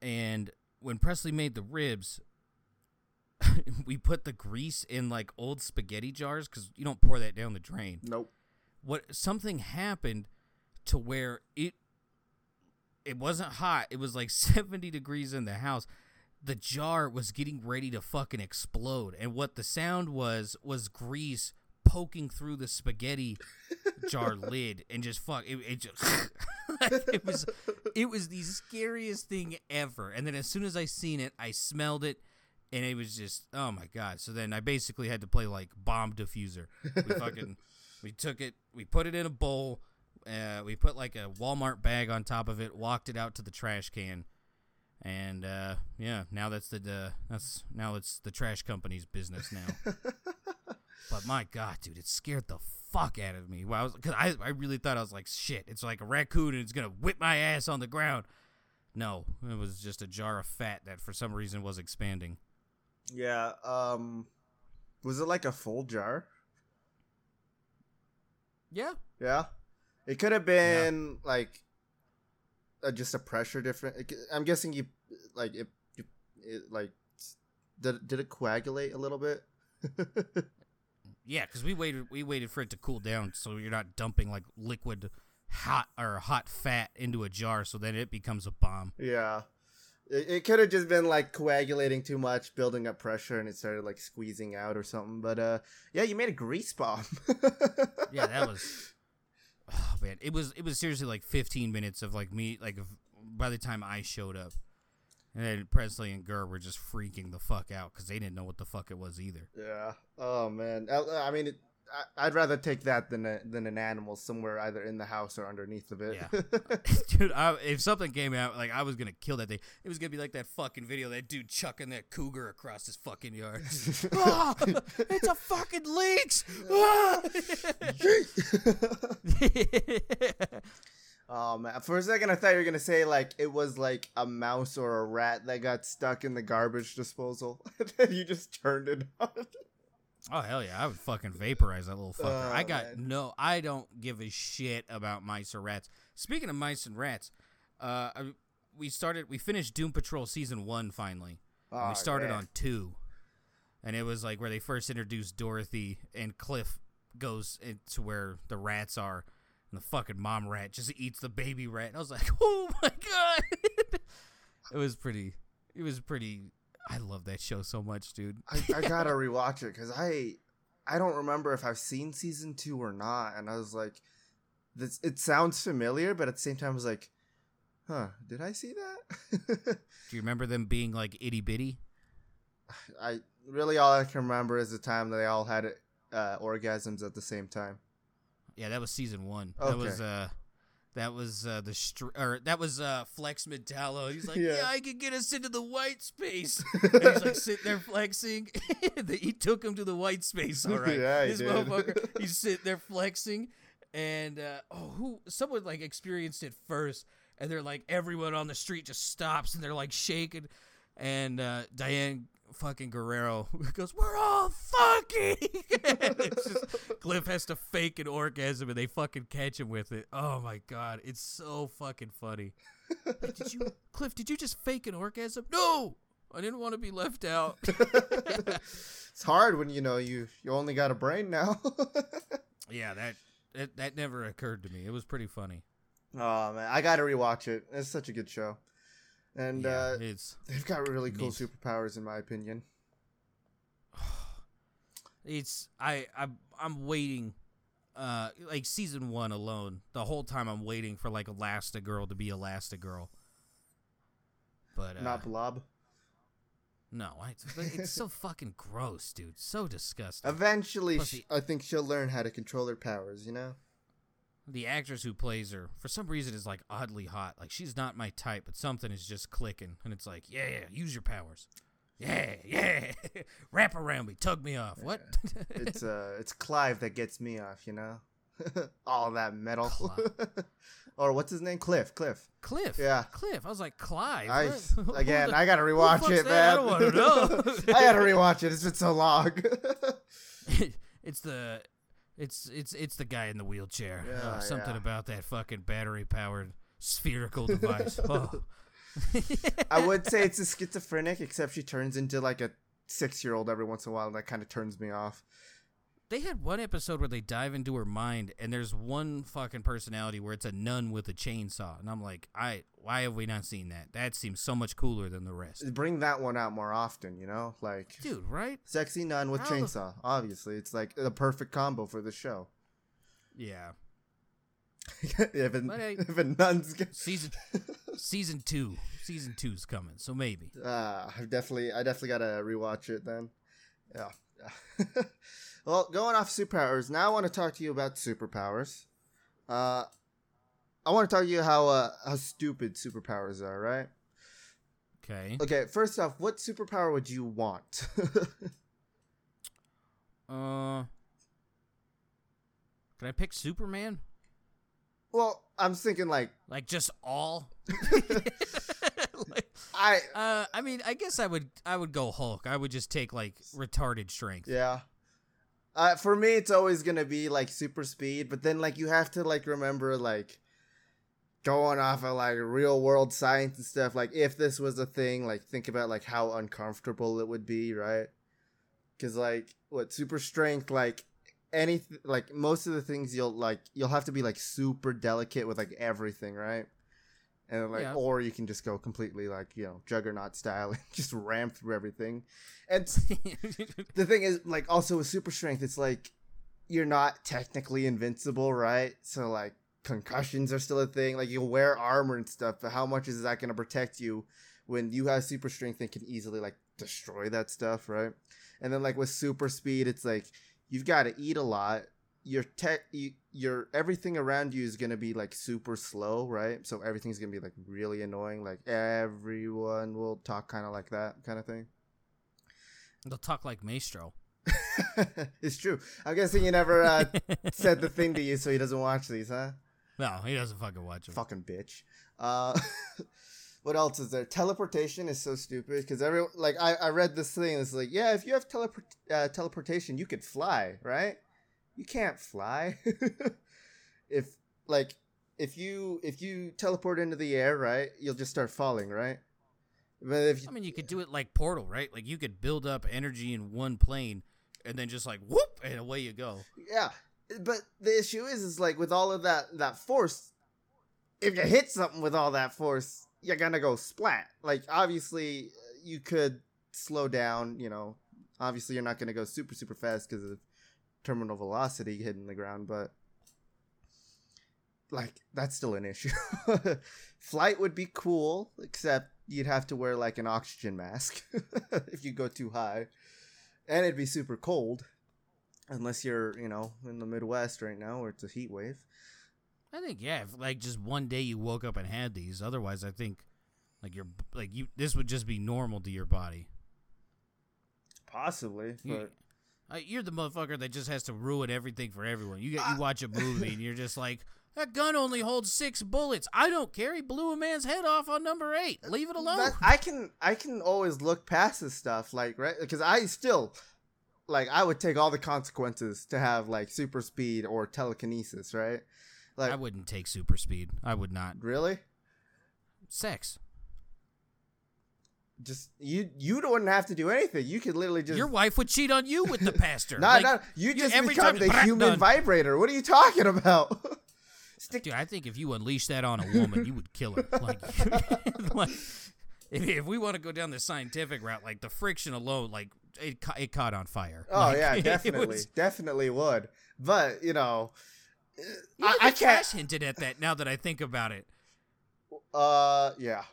and when Presley made the ribs, we put the grease in, like, old spaghetti jars because you don't pour that down the drain. Nope. Something happened to where it wasn't hot. It was like 70 degrees in the house. The jar was getting ready to fucking explode. And what the sound was grease poking through the spaghetti jar lid and just it just it was the scariest thing ever. And then as soon as I seen it, I smelled it, and it was just, oh my God. So then I basically had to play like bomb diffuser. We took it, we put it in a bowl, we put like a Walmart bag on top of it, walked it out to the trash can. And yeah, now that's it's the trash company's business now. But my God, dude, it scared the fuck out of me. Well, I really thought, I was like, shit, it's like a raccoon and it's gonna whip my ass on the ground. No, it was just a jar of fat that for some reason was expanding. Yeah, was it like a full jar? Yeah. Yeah, it could have been like just a pressure difference. I'm guessing did it coagulate a little bit? Yeah, because we waited for it to cool down, so you're not dumping like liquid hot fat into a jar, so then it becomes a bomb. Yeah, it could have just been like coagulating too much, building up pressure, and it started like squeezing out or something. But yeah, you made a grease bomb. Yeah, that was. Oh man, it was seriously like 15 minutes of like me, like by the time I showed up, and then Presley and Gurr were just freaking the fuck out because they didn't know what the fuck it was either. Yeah. Oh man. I mean, I'd rather take that than an animal somewhere either in the house or underneath of it. Yeah. Dude, if something came out, like I was gonna kill that thing. It was gonna be like that fucking video, that dude chucking that cougar across his fucking yard. Oh, it's a fucking lynx. Oh man, for a second I thought you were gonna say like it was like a mouse or a rat that got stuck in the garbage disposal. And then you just turned it on. Oh, hell yeah. I would fucking vaporize that little fucker. I don't give a shit about mice or rats. Speaking of mice and rats, we finished Doom Patrol Season 1 finally. Oh, and we started on 2. And it was like where they first introduced Dorothy, and Cliff goes into where the rats are. And the fucking mom rat just eats the baby rat. And I was like, oh my God. It was pretty... I love that show so much, dude. I gotta rewatch it because I don't remember if I've seen season 2 or not. And I was like, this, it sounds familiar, but at the same time, I was like, huh, did I see that? Do you remember them being like itty bitty? I really, all I can remember is the time that they all had orgasms at the same time. Yeah, that was season 1. Okay. That was Flex Metallo. He's like, yeah, I can get us into the white space. And he's like sitting there flexing. He took him to the white space. All right, yeah, this motherfucker. He's sitting there flexing, and someone like experienced it first, and they're like, everyone on the street just stops, and they're like shaking, and Diane fucking Guerrero goes, we're all fucking. It's just, Cliff has to fake an orgasm and they fucking catch him with it. Oh my God, it's so fucking funny. Like, Cliff, did you just fake an orgasm? No, I didn't want to be left out. It's hard when you know you only got a brain now. Yeah, that never occurred to me. It was pretty funny. Oh man, I gotta rewatch it. It's such a good show. And they've got really cool superpowers, in my opinion. I'm waiting, like season 1 alone. The whole time I'm waiting for like Elastigirl to be Elastigirl, but not Blob. No, it's so fucking gross, dude. So disgusting. Eventually, I think she'll learn how to control her powers. You know. The actress who plays her, for some reason, is like oddly hot. Like she's not my type, but something is just clicking, and it's like, yeah, use your powers, yeah, wrap around me, tug me off. Yeah. What? It's Clive that gets me off, you know, all that metal. Or what's his name? Cliff. Yeah, Cliff. I was like, Clive. I gotta rewatch it, man. I don't want to know. I gotta rewatch it. It's been so long. It's the guy in the wheelchair. Yeah, something about that fucking battery-powered spherical device. Oh. I would say it's a schizophrenic, except she turns into like a 6-year-old every once in a while, and that kind of turns me off. They had one episode where they dive into her mind, and there's one fucking personality where it's a nun with a chainsaw. And I'm like, why have we not seen that? That seems so much cooler than the rest. Bring that one out more often, you know? Like, dude, right? Sexy nun with chainsaw. Obviously, it's like the perfect combo for the show. Yeah. If a nun's season two's coming, so maybe. I definitely gotta rewatch it then. Yeah. Well, going off superpowers, now I want to talk to you about superpowers. I want to talk to you how stupid superpowers are, right? Okay, first off, what superpower would you want? Can I pick Superman? Well, I'm thinking like just all. I guess I would go Hulk. I would just take like retarded strength. Yeah. For me, it's always gonna be like super speed, but then like you have to like remember like going off of like real world science and stuff. Like if this was a thing, like think about like how uncomfortable it would be, right? Because like what super strength like. Anything like most of the things you'll have to be like super delicate with like everything, right? And like, yeah. Or you can just go completely like, you know, juggernaut style and just ram through everything. And the thing is, like, also with super strength, it's like you're not technically invincible, right? So like concussions are still a thing. Like you'll wear armor and stuff, but how much is that going to protect you when you have super strength and can easily like destroy that stuff, right? And then like with super speed, it's like you've got to eat a lot. Your everything around you is going to be like super slow, right? So everything's going to be like really annoying. Like everyone will talk kind of like that kind of thing. They'll talk like Maestro. It's true. I'm guessing you never said the thing to you, so he doesn't watch these, huh? No, he doesn't fucking watch them. Fucking bitch. What else is there? Teleportation is so stupid because everyone, like, I read this thing that's like, yeah, if you have teleportation, you could fly, right? You can't fly. If you teleport into the air, right, you'll just start falling, right? But if you could do it like Portal, right? Like you could build up energy in one plane and then just like whoop and away you go. Yeah, but the issue is like with all of that force, if you hit something with all that force, you're gonna go splat. Like, obviously, you could slow down, you know. Obviously, you're not gonna go super, super fast because of terminal velocity hitting the ground, but, like, that's still an issue. Flight would be cool, except you'd have to wear, like, an oxygen mask if you go too high. And it'd be super cold, unless you're, you know, in the Midwest right now where it's a heat wave. I think, yeah, if, like, just one day you woke up and had these. Otherwise, I think, like, this would just be normal to your body. Possibly, but... You're the motherfucker that just has to ruin everything for everyone. You watch a movie and you're just like, that gun only holds 6 bullets. I don't care. He blew a man's head off on number 8. Leave it alone. I can always look past this stuff, like, right? Because I still... Like, I would take all the consequences to have, like, super speed or telekinesis, right? Like, I wouldn't take super speed. I would not. Really? Sex. Just you don't have to do anything. You could literally just... Your wife would cheat on you with the pastor. No, like, no. You just become the human vibrator. What are you talking about? Dude, I think if you unleash that on a woman, you would kill her. Like, like if we want to go down the scientific route, like the friction alone, like it caught on fire. Oh, like, yeah, definitely. Definitely would. But, you know... I Flash hinted at that now that I think about it. Yeah.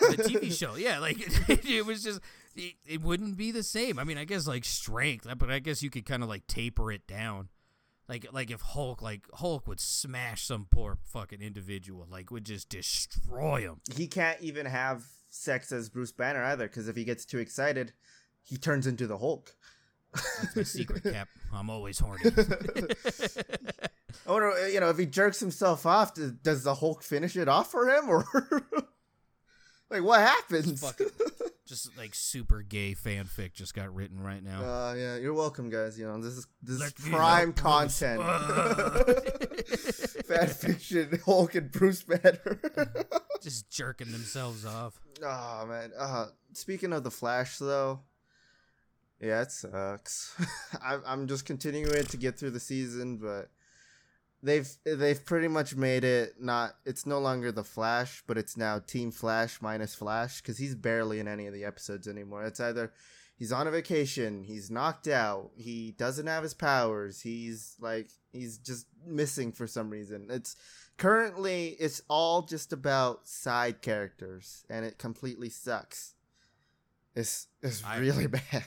The TV show, yeah, like it was just it wouldn't be the same. I mean, I guess like strength, but I guess you could kind of like taper it down. Like if Hulk would smash some poor fucking individual, like would just destroy him. He can't even have sex as Bruce Banner either, because if he gets too excited, he turns into the Hulk. That's my secret, Cap. I'm always horny. I wonder, you know, if he jerks himself off, does the Hulk finish it off for him, or like what happens? Just like super gay fanfic just got written right now. Yeah, you're welcome, guys. You know, this is prime content. Fanfiction, Hulk and Bruce Banner just jerking themselves off. Oh man. Speaking of the Flash, though, Yeah, it sucks. I'm just continuing to get through the season, but they've pretty much made it not. It's no longer the Flash, but it's now Team Flash minus Flash because he's barely in any of the episodes anymore. It's either he's on a vacation, he's knocked out, he doesn't have his powers, he's just missing for some reason. It's all just about side characters, and it completely sucks. It's really bad.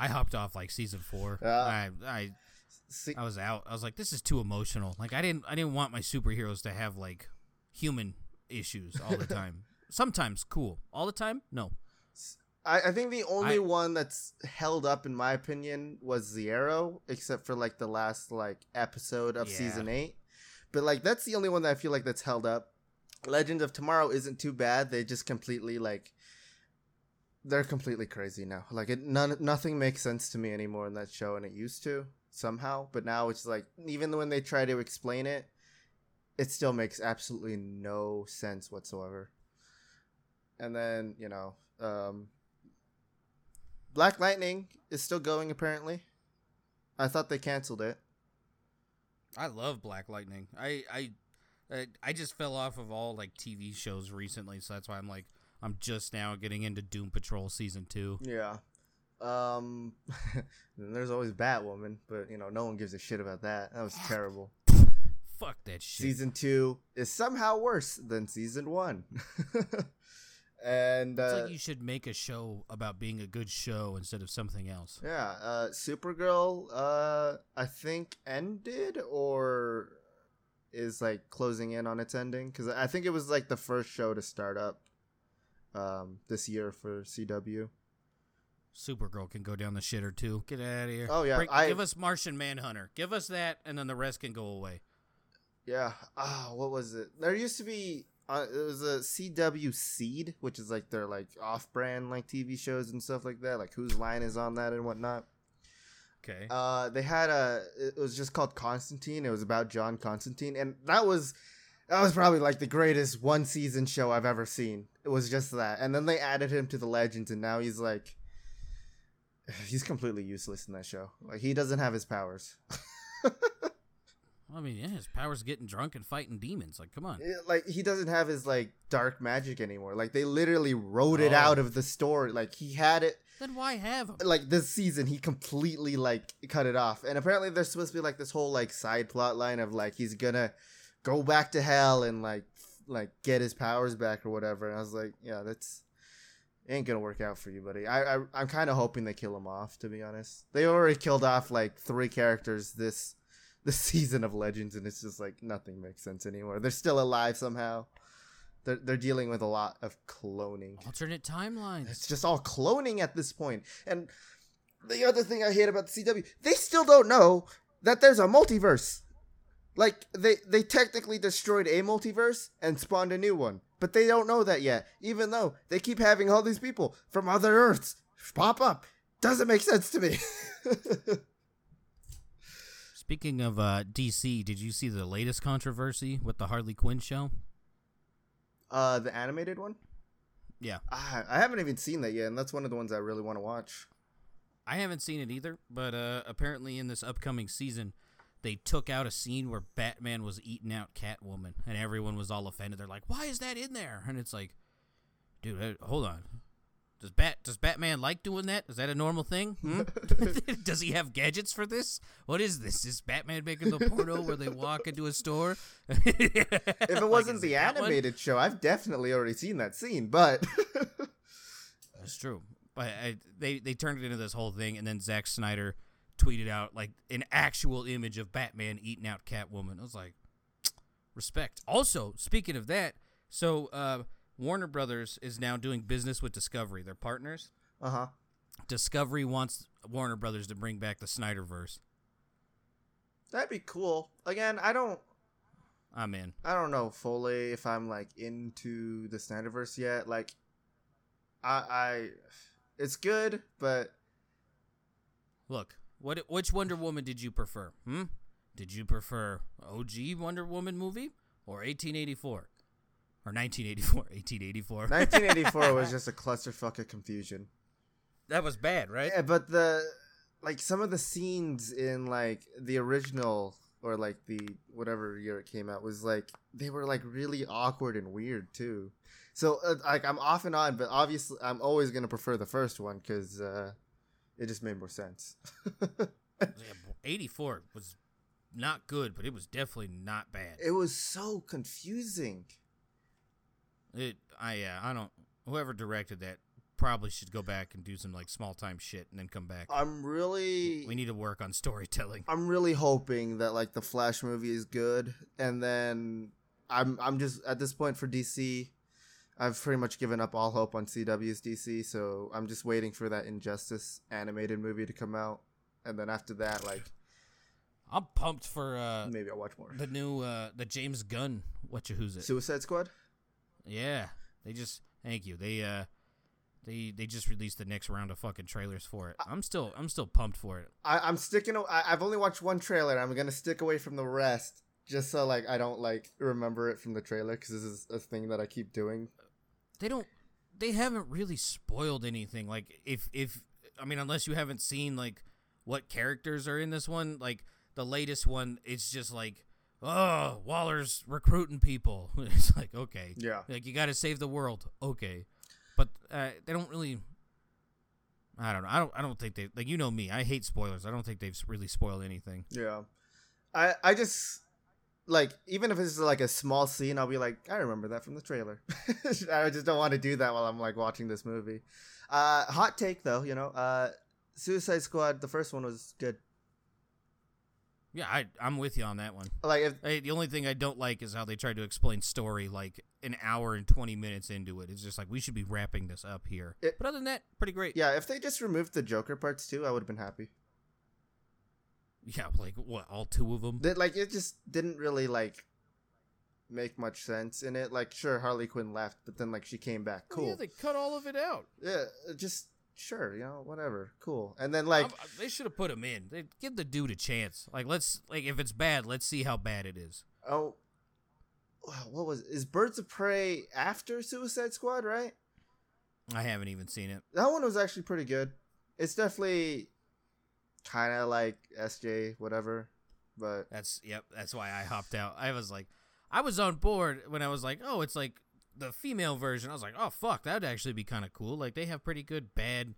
I hopped off like season 4. I was out. I was like, this is too emotional. Like I didn't want my superheroes to have like human issues all the time. Sometimes cool. All the time? No. I think the only one that's held up in my opinion was the Arrow, except for like the last like episode of season 8. But like that's the only one that I feel like that's held up. Legends of Tomorrow isn't too bad. They just completely like they're completely crazy now. Like nothing makes sense to me anymore in that show, and it used to somehow. But now it's like even when they try to explain it, it still makes absolutely no sense whatsoever. And then Black Lightning is still going apparently. I thought they canceled it. I love Black Lightning. I just fell off of all like TV shows recently, so that's why I'm like. I'm just now getting into Doom Patrol Season 2. Yeah. There's always Batwoman, but, no one gives a shit about that. That was terrible. Fuck that shit. Season 2 is somehow worse than Season 1. And it's like you should make a show about being a good show instead of something else. Yeah. Supergirl, I think, ended or is, like, closing in on its ending. Because I think it was, like, the first show to start up. This year for CW. Supergirl can go down the shitter too. Get out of here. Oh yeah. Give us Martian Manhunter. Give us that and then the rest can go away. Yeah. What was it? There used to be it was a CW Seed, which is like their like off-brand like TV shows and stuff like that, like Whose Line Is on That and whatnot. Okay. They had it was just called Constantine. It was about John Constantine, and that was probably like the greatest one season show I've ever seen. It was just that. And then they added him to the Legends, and now he's like, he's completely useless in that show. Like, he doesn't have his powers. I mean, yeah, his powers getting drunk and fighting demons. Like, come on. Like, he doesn't have his, like, dark magic anymore. Like, they literally wrote it out of the story. Like, he had it. Then why have him? Like, this season, he completely, like, cut it off. And apparently there's supposed to be, like, this whole, like, side plot line of, like, he's gonna go back to hell and like get his powers back or whatever. And I was like, yeah, that's it ain't gonna work out for you, buddy. I'm kind of hoping they kill him off, to be honest. They already killed off like 3 characters this season of Legends, and it's just like nothing makes sense anymore. They're still alive somehow. They're dealing with a lot of cloning, alternate timelines. It's just all cloning at this point. And the other thing I hate about the CW, they still don't know that there's a multiverse. Like, they technically destroyed a multiverse and spawned a new one. But they don't know that yet, even though they keep having all these people from other Earths pop up. Doesn't make sense to me. Speaking of DC, did you see the latest controversy with the Harley Quinn show? The animated one? Yeah. I haven't even seen that yet, and that's one of the ones I really want to watch. I haven't seen it either, but apparently in this upcoming season, they took out a scene where Batman was eating out Catwoman, and everyone was all offended. They're like, why is that in there? And it's like, dude, hold on. Does Batman like doing that? Is that a normal thing? Hmm? Does he have gadgets for this? What is this? Is Batman making the porno where they walk into a store? If it wasn't like, the animated show, I've definitely already seen that scene, but... That's true. But they turned it into this whole thing, and then Zack Snyder tweeted out like an actual image of Batman eating out Catwoman. I was like, respect. Also, speaking of that, so Warner Brothers is now doing business with Discovery. They're partners. Uh-huh. Discovery wants Warner Brothers to bring back the Snyderverse. That'd be cool. Again, I'm in. I don't know fully if I'm like into the Snyderverse yet. Like, I it's good, but look. Which Wonder Woman did you prefer? Did you prefer OG Wonder Woman movie or 1884? Or 1984? 1884. 1984 was just a clusterfuck of confusion. That was bad, right? Yeah, but the like some of the scenes in like the original or like the whatever year it came out was like they were like really awkward and weird too. So like I'm off and on, but obviously I'm always gonna prefer the first one because it just made more sense. Yeah, 84 was not good, but it was definitely not bad. It was so confusing. I don't. Whoever directed that probably should go back and do some like small time shit and then come back. We need to work on storytelling. I'm really hoping that like the Flash movie is good, and then I'm just at this point for DC, I've pretty much given up all hope on CW's DC, so I'm just waiting for that Injustice animated movie to come out, and then after that, like, I'm pumped for maybe I'll watch more. The new the James Gunn Suicide Squad. Yeah, they just they just released the next round of fucking trailers for it. I'm still pumped for it. I'm sticking. I've only watched one trailer. I'm gonna stick away from the rest just so like I don't like remember it from the trailer because this is a thing that I keep doing. They haven't really spoiled anything. Like if I mean unless you haven't seen like what characters are in this one. Like the latest one, it's just like, oh, Waller's recruiting people. It's like, okay. Yeah. Like, you got to save the world. Okay. But they don't really... I don't know. I don't think they... Like, you know me. I hate spoilers. I don't think they've really spoiled anything. Yeah. I just... Like, even if it's like a small scene, I'll be like, I remember that from the trailer. I just don't want to do that while I'm, like, watching this movie. Hot take, though, you know. Suicide Squad, the first one was good. Yeah, I'm with you on that one. Like, the only thing I don't like is how they tried to explain story like an hour and 20 minutes into it. It's just like, we should be wrapping this up here. But other than that, pretty great. Yeah, if they just removed the Joker parts too, I would have been happy. Yeah, like, what, all two of them? Like, it just didn't really, like, make much sense in it. Like, sure, Harley Quinn left, but then, like, she came back. Cool. Well, yeah, they cut all of it out. Yeah, just... Sure, you know, whatever, cool. And then like they should have put him in. They give the dude a chance. Like let's like if it's bad, let's see how bad it is. Oh, what was it? Is Birds of Prey after Suicide Squad? Right? I haven't even seen it. That one was actually pretty good. It's definitely kind of like SJ whatever, but that's why I hopped out. I was on board when I was like, oh, it's like the female version. I was like, oh fuck, that'd actually be kind of cool. Like they have pretty good bad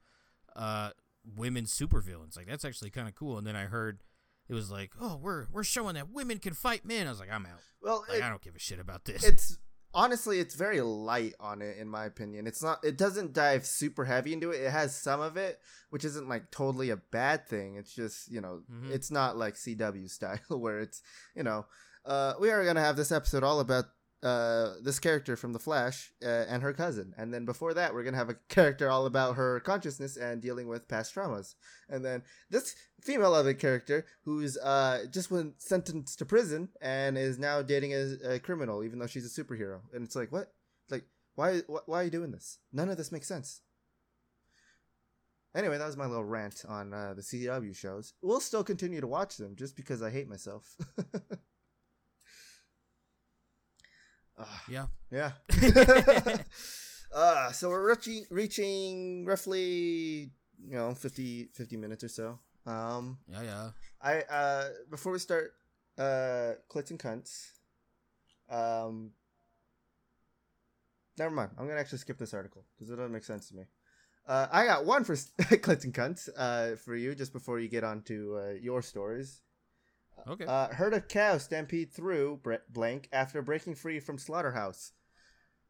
women supervillains. Like that's actually kind of cool. And then I heard it was like, oh, we're showing that women can fight men. I was like, I'm out. Well, like, I don't give a shit about this. It's honestly, it's very light on it in my opinion. It's not. It doesn't dive super heavy into it. It has some of it, which isn't like totally a bad thing. It's just you know, It's not like CW style where it's you know, we are gonna have this episode all about. This character from The Flash and her cousin, and then before that we're gonna have a character all about her consciousness and dealing with past traumas, and then this female other character who's just been sentenced to prison and is now dating a criminal even though she's a superhero, and it's like what, like why are you doing this? None of this makes sense. Anyway, that was my little rant on the CW shows. We'll still continue to watch them just because I hate myself. Yeah. So we're reaching roughly, you know, 50 minutes or so. Yeah. I before we start, clits and cunts. Never mind. I'm gonna actually skip this article because it doesn't make sense to me. I got one for clits and cunts. For you just before you get on to your stories. Okay. Herd of cows stampede through blank after breaking free from slaughterhouse.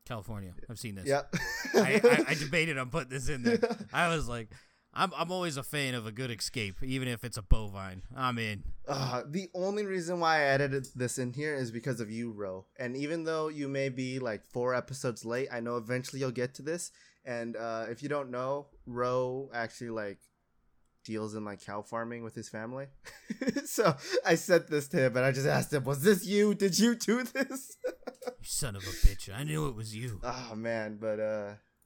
California. I've seen this. Yep. I debated on putting this in there. I was like, I'm always a fan of a good escape, even if it's a bovine. I'm in. The only reason why I added this in here is because of you, Ro. And even though you may be like 4 episodes late, I know eventually you'll get to this. And if you don't know, Ro actually like deals in like cow farming with his family. So I sent this to him and I just asked him, was this you? Did you do this? You son of a bitch. I knew it was you. Oh man, but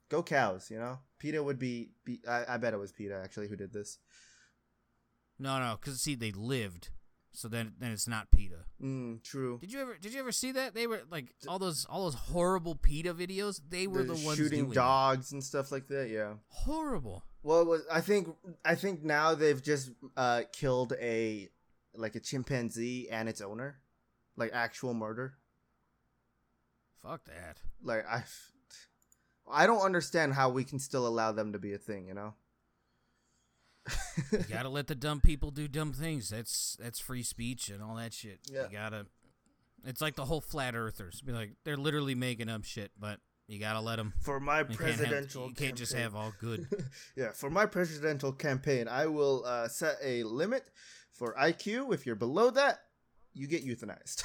go cows, you know? PETA would be I bet it was PETA actually who did this. No, because see they lived. So then it's not PETA. True. Did you ever see that? They were like all those horrible PETA videos, they were the ones shooting dogs and stuff like that, yeah. Horrible. Well, I think now they've just killed a chimpanzee and its owner, like actual murder. Fuck that. Like I don't understand how we can still allow them to be a thing, you know? You gotta let the dumb people do dumb things. That's free speech and all that shit. Yeah. You gotta. It's like the whole flat earthers. Be like, they're literally making up shit, but you gotta let them. For my presidential campaign. You can't just have all good. Yeah, for my presidential campaign, I will set a limit for IQ. If you're below that, you get euthanized.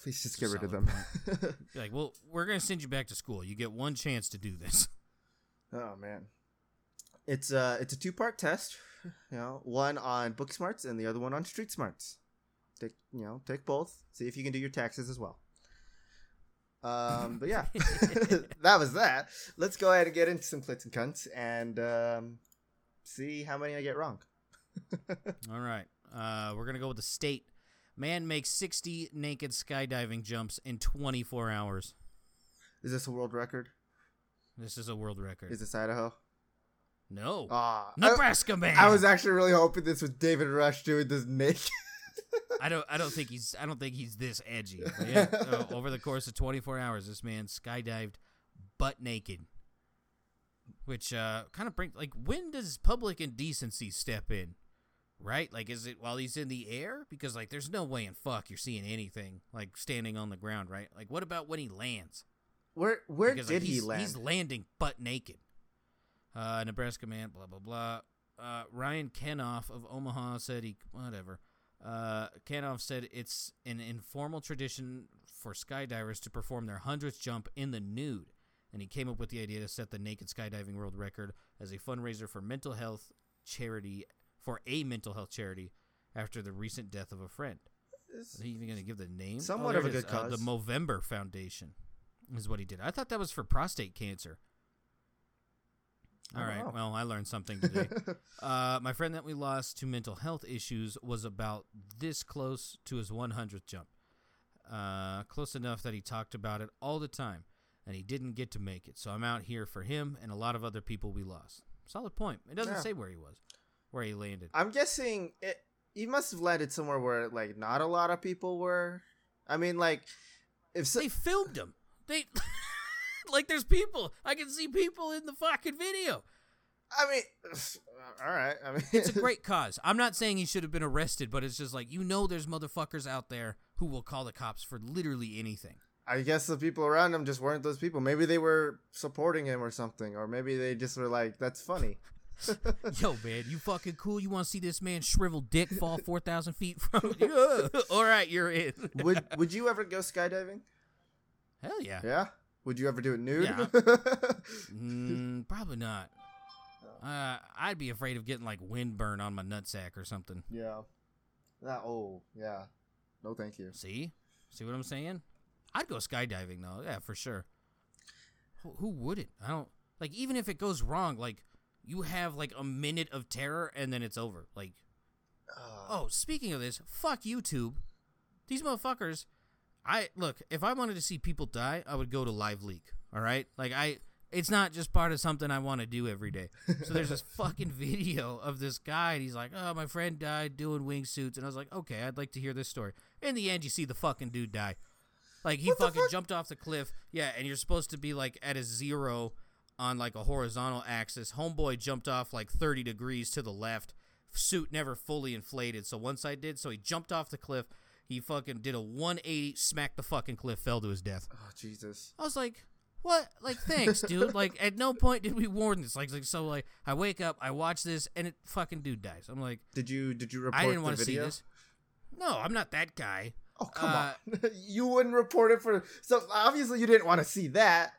Please just get rid of them. Like, well, we're gonna send you back to school. You get one chance to do this. Oh man. It's a 2-part test, you know, one on book smarts and the other one on street smarts. Take both. See if you can do your taxes as well. But yeah, that was that. Let's go ahead and get into some clits and cunts and see how many I get wrong. All right, we're gonna go with the state. Man makes 60 naked skydiving jumps in 24 hours. Is this a world record? This is a world record. Is this Idaho? No. Nebraska man. I was actually really hoping this was David Rush doing this naked. I don't think he's this edgy. But yeah, over the course of 24 hours, this man skydived butt naked, which kind of brings, like, when does public indecency step in, right? Like, is it while he's in the air? Because, like, there's no way in fuck you're seeing anything, like, standing on the ground, right? Like, what about when he lands? Where because, did like, he land? He's landing butt naked. Nebraska man, blah, blah, blah. Ryan Kenoff of Omaha said Kanoff said it's an informal tradition for skydivers to perform their 100th jump in the nude, and he came up with the idea to set the naked skydiving world record as a fundraiser for a mental health charity after the recent death of a friend. Is he even going to give the name? Somewhat of a good cause. The Movember Foundation is what he did. I thought that was for prostate cancer. All right, well, I learned something today. My friend that we lost to mental health issues was about this close to his 100th jump. Close enough that he talked about it all the time, and he didn't get to make it. So I'm out here for him and a lot of other people we lost. Solid point. It doesn't say where he was, where he landed. I'm guessing he must have landed somewhere where, like, not a lot of people were. I mean, like, if they filmed him. They... Like, there's people. I can see people in the fucking video. I mean, all right. I mean, it's a great cause. I'm not saying he should have been arrested, but it's just like, you know, there's motherfuckers out there who will call the cops for literally anything. I guess the people around him just weren't those people. Maybe they were supporting him or something, or maybe they just were like, that's funny. Yo, man, you fucking cool? You want to see this man shriveled dick fall 4,000 feet from you? All right, you're in. Would you ever go skydiving? Hell yeah. Yeah? Would you ever do it nude? Yeah. Probably not. I'd be afraid of getting, like, windburn on my nutsack or something. Yeah. Yeah. No, thank you. See what I'm saying? I'd go skydiving, though. Yeah, for sure. Who wouldn't? I don't... Like, even if it goes wrong, like, you have, like, a minute of terror, and then it's over. Like... Oh, speaking of this, fuck YouTube. These motherfuckers... Look, if I wanted to see people die, I would go to LiveLeak, all right? Like, it's not just part of something I want to do every day. So there's this fucking video of this guy, and he's like, oh, my friend died doing wingsuits. And I was like, okay, I'd like to hear this story. In the end, you see the fucking dude die. Like, he fucking jumped off the cliff. Yeah, and you're supposed to be, like, at a zero on, like, a horizontal axis. Homeboy jumped off, like, 30 degrees to the left. Suit never fully inflated, so one side did. So he jumped off the cliff. He fucking did a 180, smacked the fucking cliff, fell to his death. Oh, Jesus. I was like, what? Like, thanks, dude. Like, at no point did we warn this. So, I wake up, I watch this, and it fucking dude dies. I'm like... Did you report the video? I didn't want to see this. No, I'm not that guy. Oh, come on. You wouldn't report it for... So, obviously, you didn't want to see that.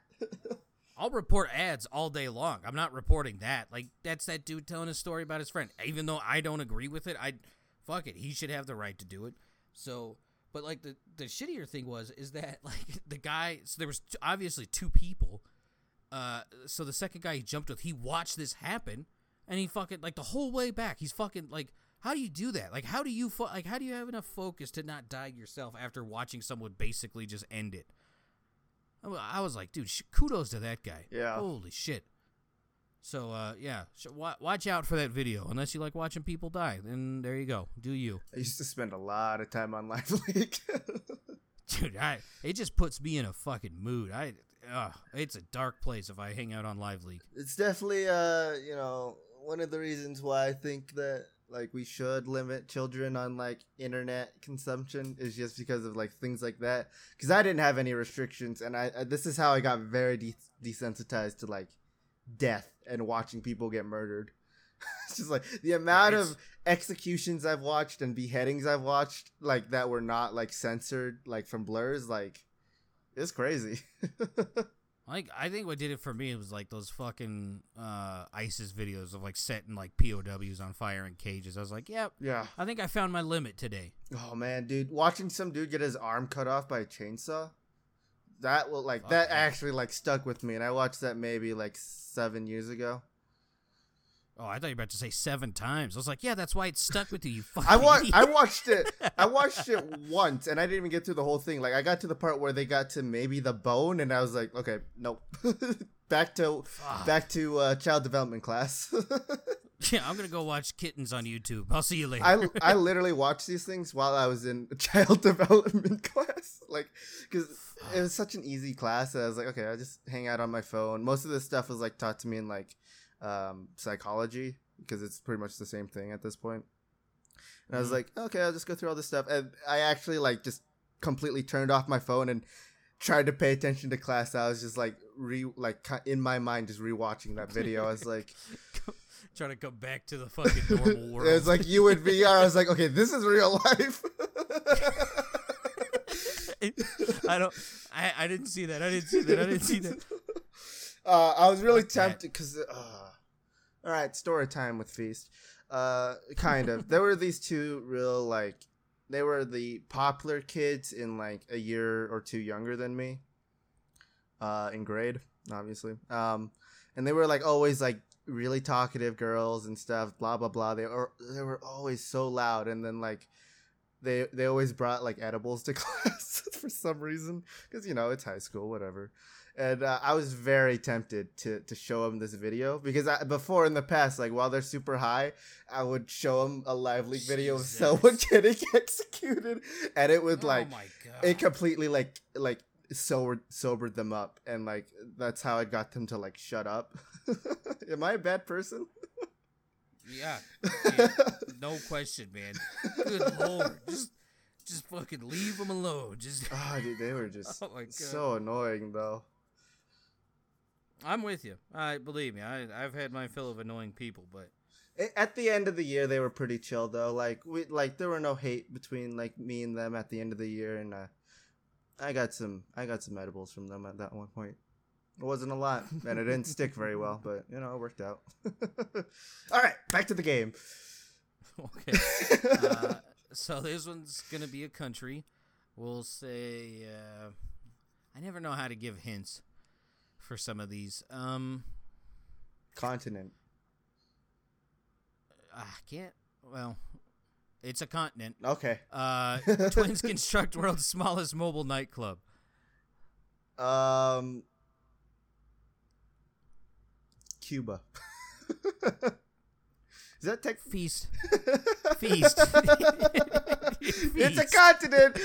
I'll report ads all day long. I'm not reporting that. Like, that's that dude telling a story about his friend. Even though I don't agree with it, fuck it. He should have the right to do it. So, but, like, the shittier thing is that, like, the guy, so there was obviously two people, so the second guy he jumped with, he watched this happen, and he fucking, like, the whole way back, he's fucking, like, how do you do that? Like, how do you have enough focus to not die yourself after watching someone basically just end it? I was like, dude, kudos to that guy. Yeah. Holy shit. So, yeah, watch out for that video. Unless you like watching people die, then there you go. Do you. I used to spend a lot of time on LiveLeak. Dude, it just puts me in a fucking mood. It's a dark place if I hang out on LiveLeak. It's definitely, one of the reasons why I think that, like, we should limit children on, like, internet consumption is just because of, like, things like that. Because I didn't have any restrictions, and this is how I got very desensitized to, like, death and watching people get murdered. It's just like the amount of executions I've watched and beheadings I've watched, like, that were not, like, censored, like, from blurs, like, it's crazy. Like, I think what did it for me was, like, those fucking ISIS videos of, like, setting, like, POWs on fire in cages. I was like, yeah, I think I found my limit today. Oh man, dude, watching some dude get his arm cut off by a chainsaw, actually, like, stuck with me, and I watched that maybe, like, 7 years ago. Oh, I thought you were about to say 7 times. I was like, yeah, that's why it stuck with you, you fucking idiot. I watched it once, and I didn't even get through the whole thing. Like, I got to the part where they got to maybe the bone, and I was like, okay, nope. Back to child development class. Yeah, I'm going to go watch kittens on YouTube. I'll see you later. I literally watched these things while I was in a child development class. Like, because it was such an easy class. I was like, okay, I'll just hang out on my phone. Most of this stuff was, like, taught to me in, like, psychology, because it's pretty much the same thing at this point. And I was like, okay, I'll just go through all this stuff. And I actually, like, just completely turned off my phone and tried to pay attention to class. I was just, like, in my mind, just rewatching that video. I was like... Trying to come back to the fucking normal world. It was like you and VR. I was like, okay, this is real life. I didn't see that. I was really tempted because... all right, story time with Feast. Kind of. There were these two real, like... They were the popular kids in, like, a year or two younger than me. In grade, obviously. And they were, like, always, like... really talkative girls and stuff, blah blah blah. They were always so loud, and then, like, they always brought, like, edibles to class for some reason, because, you know, it's high school, whatever. And I was very tempted to show them this video, because before in the past, like, while they're super high, I would show them a LiveLeak video of someone getting executed, and it would, like, it completely like sobered them up, and, like, that's how I got them to, like, shut up. Am I a bad person? Yeah, man, no question, man. Good Lord, just fucking leave them alone. Just dude, they were just so annoying, though. I'm with you. Believe me, I've had my fill of annoying people, but at the end of the year, they were pretty chill, though. Like, there were no hate between, like, me and them at the end of the year, and I got some edibles from them at that one point. It wasn't a lot, and it didn't stick very well, but, you know, it worked out. All right, back to the game. Okay. So this one's going to be a country. We'll say... I never know how to give hints for some of these. Continent. I can't... Well... It's a continent. Okay. Twins construct world's smallest mobile nightclub. Cuba. Is that tech? Feast. It's a continent.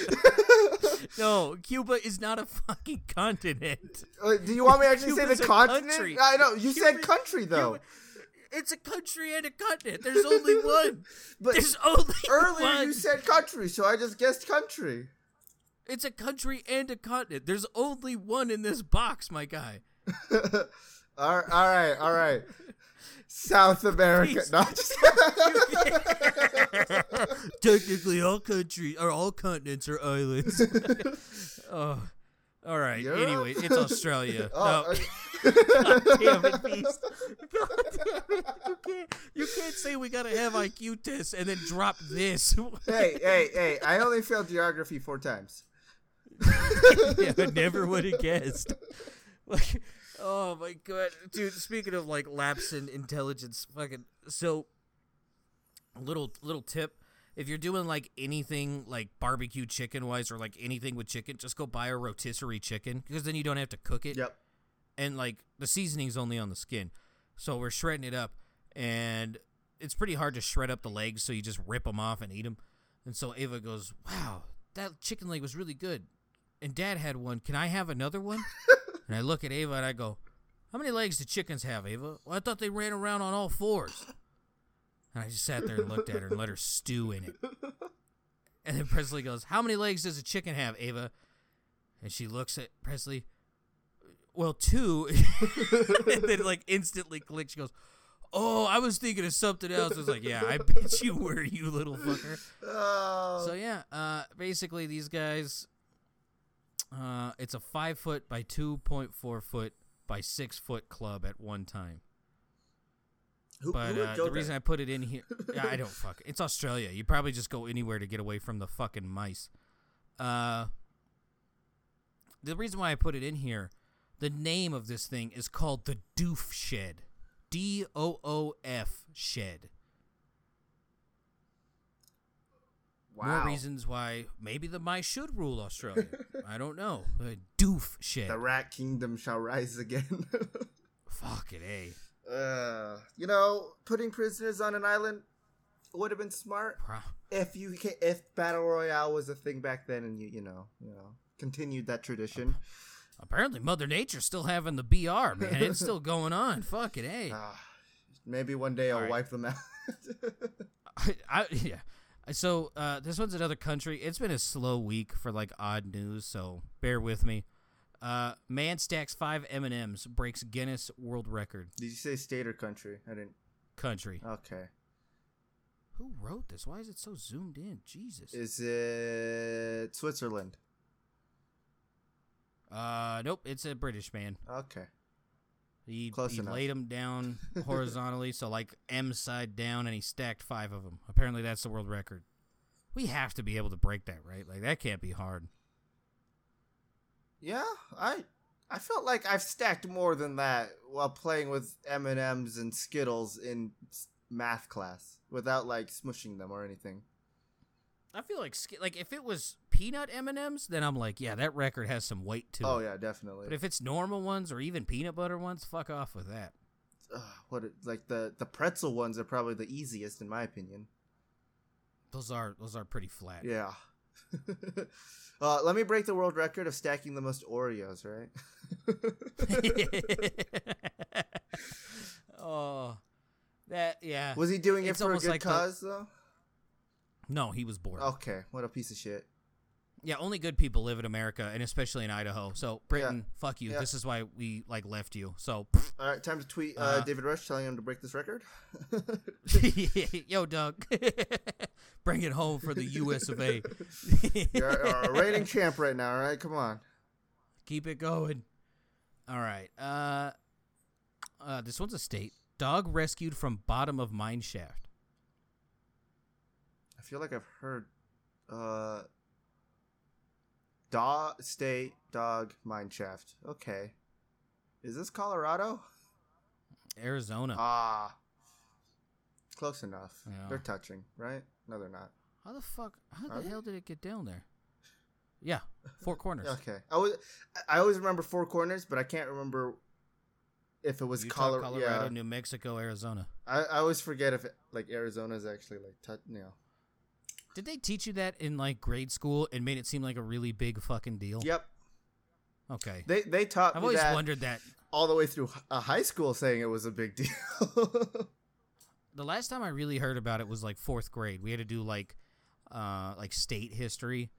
No, Cuba is not a fucking continent. Do you want me to actually Cuba's say the continent? Country. I know. You said country, though. It's a country and a continent. There's only one. But there's only earlier one. You said country, so I just guessed country. It's a country and a continent. There's only one in this box, my guy. All right. South America. No, just technically, all continents are islands. Oh. All right. Europe? Anyway, it's Australia. Oh, no. God damn it, Beast. God damn it. You can't say we got to have IQ tests and then drop this. Hey. I only failed geography 4 times. Yeah, I never would have guessed. Like, oh, my God. Dude, speaking of, like, lapse in intelligence, fucking. So, little tip. If you're doing, like, anything, like, barbecue chicken-wise or, like, anything with chicken, just go buy a rotisserie chicken because then you don't have to cook it. Yep. And, like, the seasoning's only on the skin. So we're shredding it up, and it's pretty hard to shred up the legs, so you just rip them off and eat them. And so Ava goes, wow, that chicken leg was really good. And Dad had one. Can I have another one? And I look at Ava, and I go, how many legs do chickens have, Ava? Well, I thought they ran around on all fours. And I just sat there and looked at her and let her stew in it. And then Presley goes, how many legs does a chicken have, Ava? And she looks at Presley, well, two. And then, like, instantly clicks. She goes, oh, I was thinking of something else. I was like, yeah, I bet you were, you little fucker. Oh. So, yeah, basically these guys, it's a 5 foot by 2.4 foot by 6 foot club at one time. But the reason I put it in here, I don't fuck. It's Australia. You probably just go anywhere to get away from the fucking mice. The reason why I put it in here, the name of this thing is called the Doof Shed. DOOF Shed. Wow. More reasons why maybe the mice should rule Australia. I don't know. Doof Shed. The Rat Kingdom shall rise again. Fucking A. You know, putting prisoners on an island would have been smart if Battle Royale was a thing back then, and you know continued that tradition. Apparently, Mother Nature's still having the BR, man. It's still going on. Fuck it, hey. Maybe one day I'll wipe them out. Yeah. So this one's another country. It's been a slow week for like odd news, so bear with me. Man stacks 5 M&Ms, breaks Guinness World Record. Did you say state or country? I didn't. Country. Okay. Who wrote this? Why is it so zoomed in? Jesus. Is it Switzerland? Nope. It's a British man. Okay. He laid them down horizontally, so like M side down, and he stacked 5 of them. Apparently, that's the world record. We have to be able to break that, right? Like that can't be hard. Yeah, I felt like I've stacked more than that while playing with M&Ms and Skittles in math class without like smushing them or anything. I feel like if it was peanut M&Ms, then I'm like, yeah, that record has some weight to it. Oh yeah, definitely. But if it's normal ones or even peanut butter ones, fuck off with that. The pretzel ones are probably the easiest in my opinion. Those are pretty flat. Yeah. Let me break the world record of stacking the most Oreos, right? Oh, that, yeah. Was he doing it for a good cause, though? No, he was bored. Okay, what a piece of shit. Yeah, only good people live in America, and especially in Idaho. So, Britain, fuck you. Yeah. This is why we, left you. So, all right, time to tweet David Rush telling him to break this record. Yo, Doug. Bring it home for the U.S. of A. You're a reigning champ right now, all right? Come on. Keep it going. All right. This one's a state. Dog rescued from bottom of mine shaft. I feel like I've heard... dog mineshaft. Okay. Is this Colorado? Arizona. Ah. Close enough. Yeah. They're touching, right? No, they're not. How the hell did it get down there? Yeah. Four Corners. Okay. I always remember Four Corners, but I can't remember if it was Colorado, New Mexico, Arizona. I always forget if Arizona's actually Did they teach you that in grade school and made it seem like a really big fucking deal? Yep. Okay. They taught me that. I've always wondered that. All the way through high school saying it was a big deal. The last time I really heard about it was 4th grade. We had to do state history.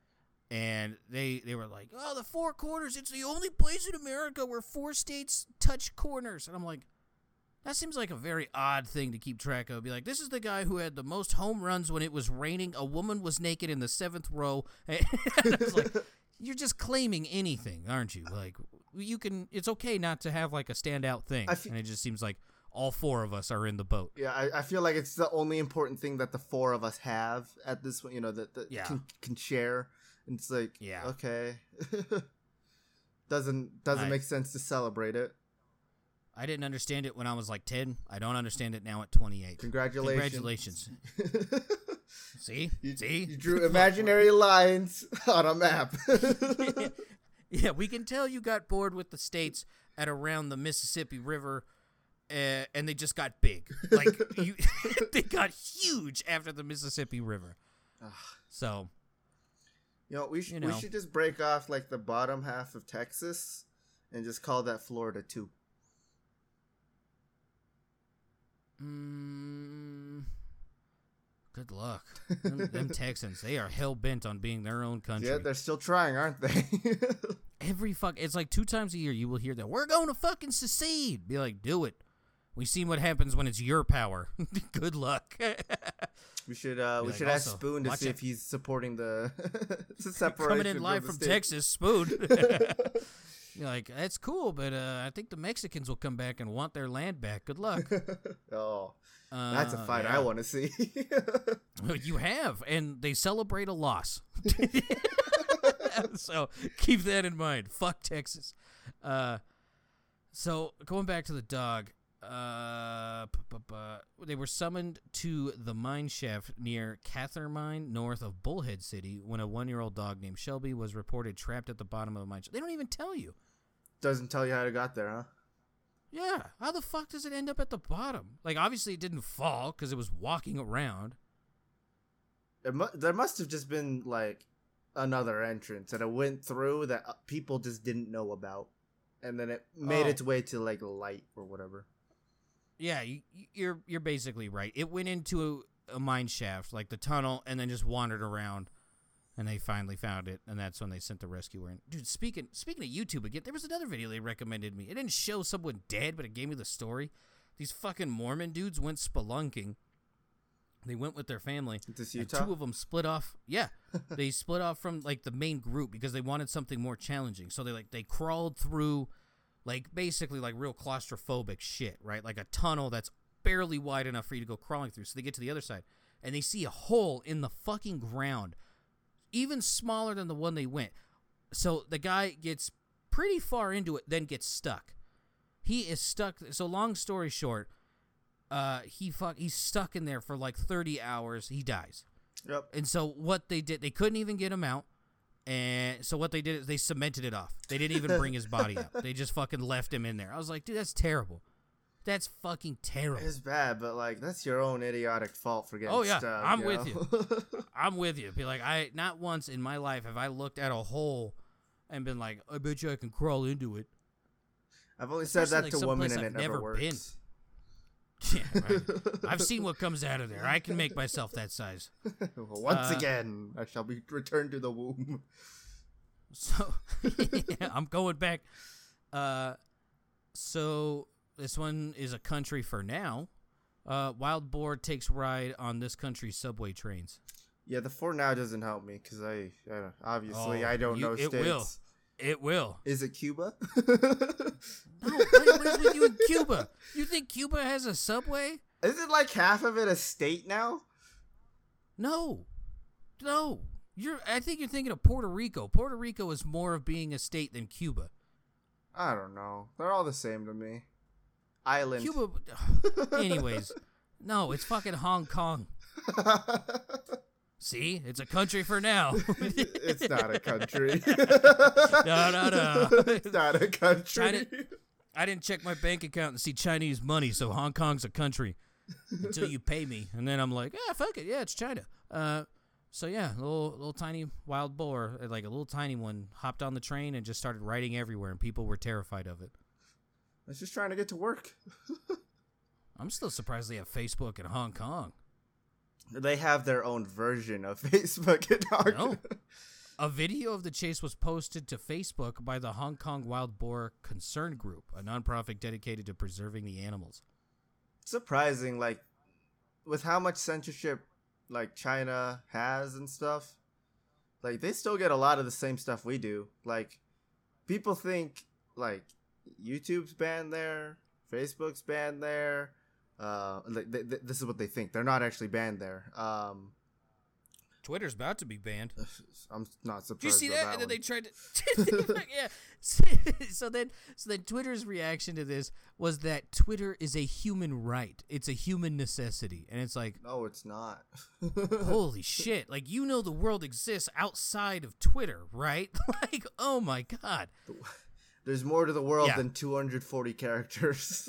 And they were like, oh, the Four Corners. It's the only place in America where 4 states touch corners. And I'm like, that seems like a very odd thing to keep track of. Be like, this is the guy who had the most home runs when it was raining. A woman was naked in the 7th row. And I was like, you're just claiming anything, aren't you? You can. It's okay not to have a standout thing. And it just seems like all 4 of us are in the boat. Yeah, I feel like it's the only important thing that the 4 of us have at this point. You know can share. And it's okay, doesn't make sense to celebrate it. I didn't understand it when I was 10. I don't understand it now at 28. Congratulations. See? You drew imaginary lines on a map. Yeah, we can tell you got bored with the states at around the Mississippi River and they just got big. Like, they got huge after the Mississippi River. Ugh. So, we should just break off like the bottom half of Texas and just call that Florida too. Good luck. Them Texans, they are hell bent on being their own country. Yeah, they're still trying, aren't they? It's like 2 times a year you will hear that we're going to fucking secede. Be like, do it. We've seen what happens when it's your power. Good luck. We should ask Spoon to see if he's supporting the separation. Coming in live from Texas, Spoon. You're like, that's cool, but I think the Mexicans will come back and want their land back. Good luck. Oh, that's a fight I want to see. You have, and they celebrate a loss. So keep that in mind. Fuck Texas. So going back to the dog. They were summoned to the mine shaft near Cather Mine, north of Bullhead City, when a 1-year-old dog named Shelby was reported trapped at the bottom of a mine shaft. They don't even tell you. Doesn't tell you how it got there, huh? Yeah. How the fuck does it end up at the bottom? Like, obviously it didn't fall because it was walking around. There must have just been, like, another entrance, and it went through that people just didn't know about. And then it made its way to, like, light or whatever. Yeah, you're basically right. It went into a mine shaft, like the tunnel, and then just wandered around, and they finally found it, and that's when they sent the rescuer in. Dude, speaking of YouTube again, there was another video they recommended me. It didn't show someone dead, but it gave me the story. These fucking Mormon dudes went spelunking. They went with their family. This Utah? And 2 of them split off. Yeah, they split off from like the main group because they wanted something more challenging. So they crawled through. Like, basically, like, real claustrophobic shit, right? Like, a tunnel that's barely wide enough for you to go crawling through. So they get to the other side, and they see a hole in the fucking ground, even smaller than the one they went. So the guy gets pretty far into it, then gets stuck. He is stuck. So long story short, he's stuck in there for, like, 30 hours. He dies. Yep. And so what they did, they couldn't even get him out. And so what they did is they cemented it off. They didn't even bring his body up. They just fucking left him in there. I was like, dude, that's terrible. That's fucking terrible. It's bad, but, like, that's your own idiotic fault for getting stuck. Oh, yeah, stuck, I'm with you. I'm with you. Be like, not once in my life have I looked at a hole and been like, I bet you I can crawl into it. I've only said that to women, and it never works. Yeah, right. I've seen what comes out of there. I can make myself that size. Once again, I shall be returned to the womb. So, yeah, I'm going back. So, this one is a country for now. Wild boar takes ride on this country's subway trains. Yeah, the for now doesn't help me because I don't know states. It will. Is it Cuba? No, what is with you in Cuba? You think Cuba has a subway? Isn't like half of it a state now? No. I think you're thinking of Puerto Rico. Puerto Rico is more of being a state than Cuba. I don't know. They're all the same to me. Island. Cuba. Anyways, no, it's fucking Hong Kong. See, it's a country for now. It's not a country. No. It's not a country. I didn't check my bank account and see Chinese money, so Hong Kong's a country until you pay me. And then I'm like, fuck it. Yeah, it's China. So, yeah, little tiny wild boar, like a little tiny one, hopped on the train and just started riding everywhere, and people were terrified of it. I was just trying to get to work. I'm still surprised they have Facebook in Hong Kong. They have their own version of Facebook. A video of the chase was posted to Facebook by the Hong Kong Wild Boar Concern Group, a nonprofit dedicated to preserving the animals. Surprising, like, with how much censorship, like, China has and stuff. Like, they still get a lot of the same stuff we do. Like, people think, like, YouTube's banned there, Facebook's banned there. This is what they think. They're not actually banned there. Twitter's about to be banned. I'm not surprised. Did you see that? And then they tried to. Yeah. So then Twitter's reaction to this was that Twitter is a human right. It's a human necessity, and it's like, no, it's not. Holy shit! Like, you know, the world exists outside of Twitter, right? Like, oh my god. There's more to the world than 240 characters.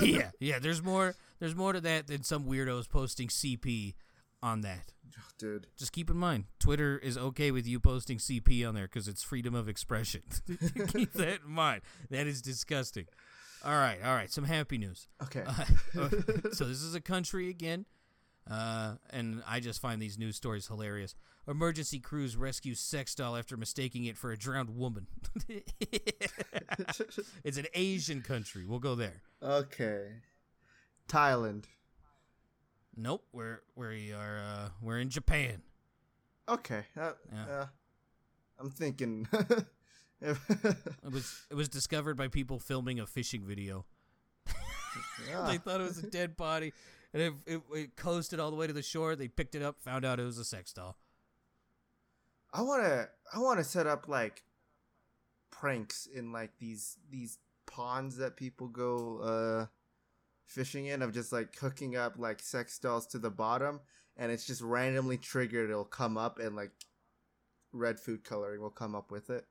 yeah. There's more to that than some weirdos posting CP on that. Oh, dude, just keep in mind, Twitter is okay with you posting CP on there because it's freedom of expression. Keep that in mind. That is disgusting. All right. Some happy news. Okay. So this is a country again. And I just find these news stories hilarious. Emergency crews rescue sex doll after mistaking it for a drowned woman. It's an Asian country. We'll go there. Okay. Thailand. Nope. We're in Japan. Okay. I'm thinking. It was discovered by people filming a fishing video. They thought it was a dead body. And it coasted all the way to the shore. They picked it up, found out it was a sex doll. I wanna set up like pranks in like these ponds that people go fishing in, of just like hooking up like sex dolls to the bottom, and it's just randomly triggered. It'll come up, and like red food coloring will come up with it.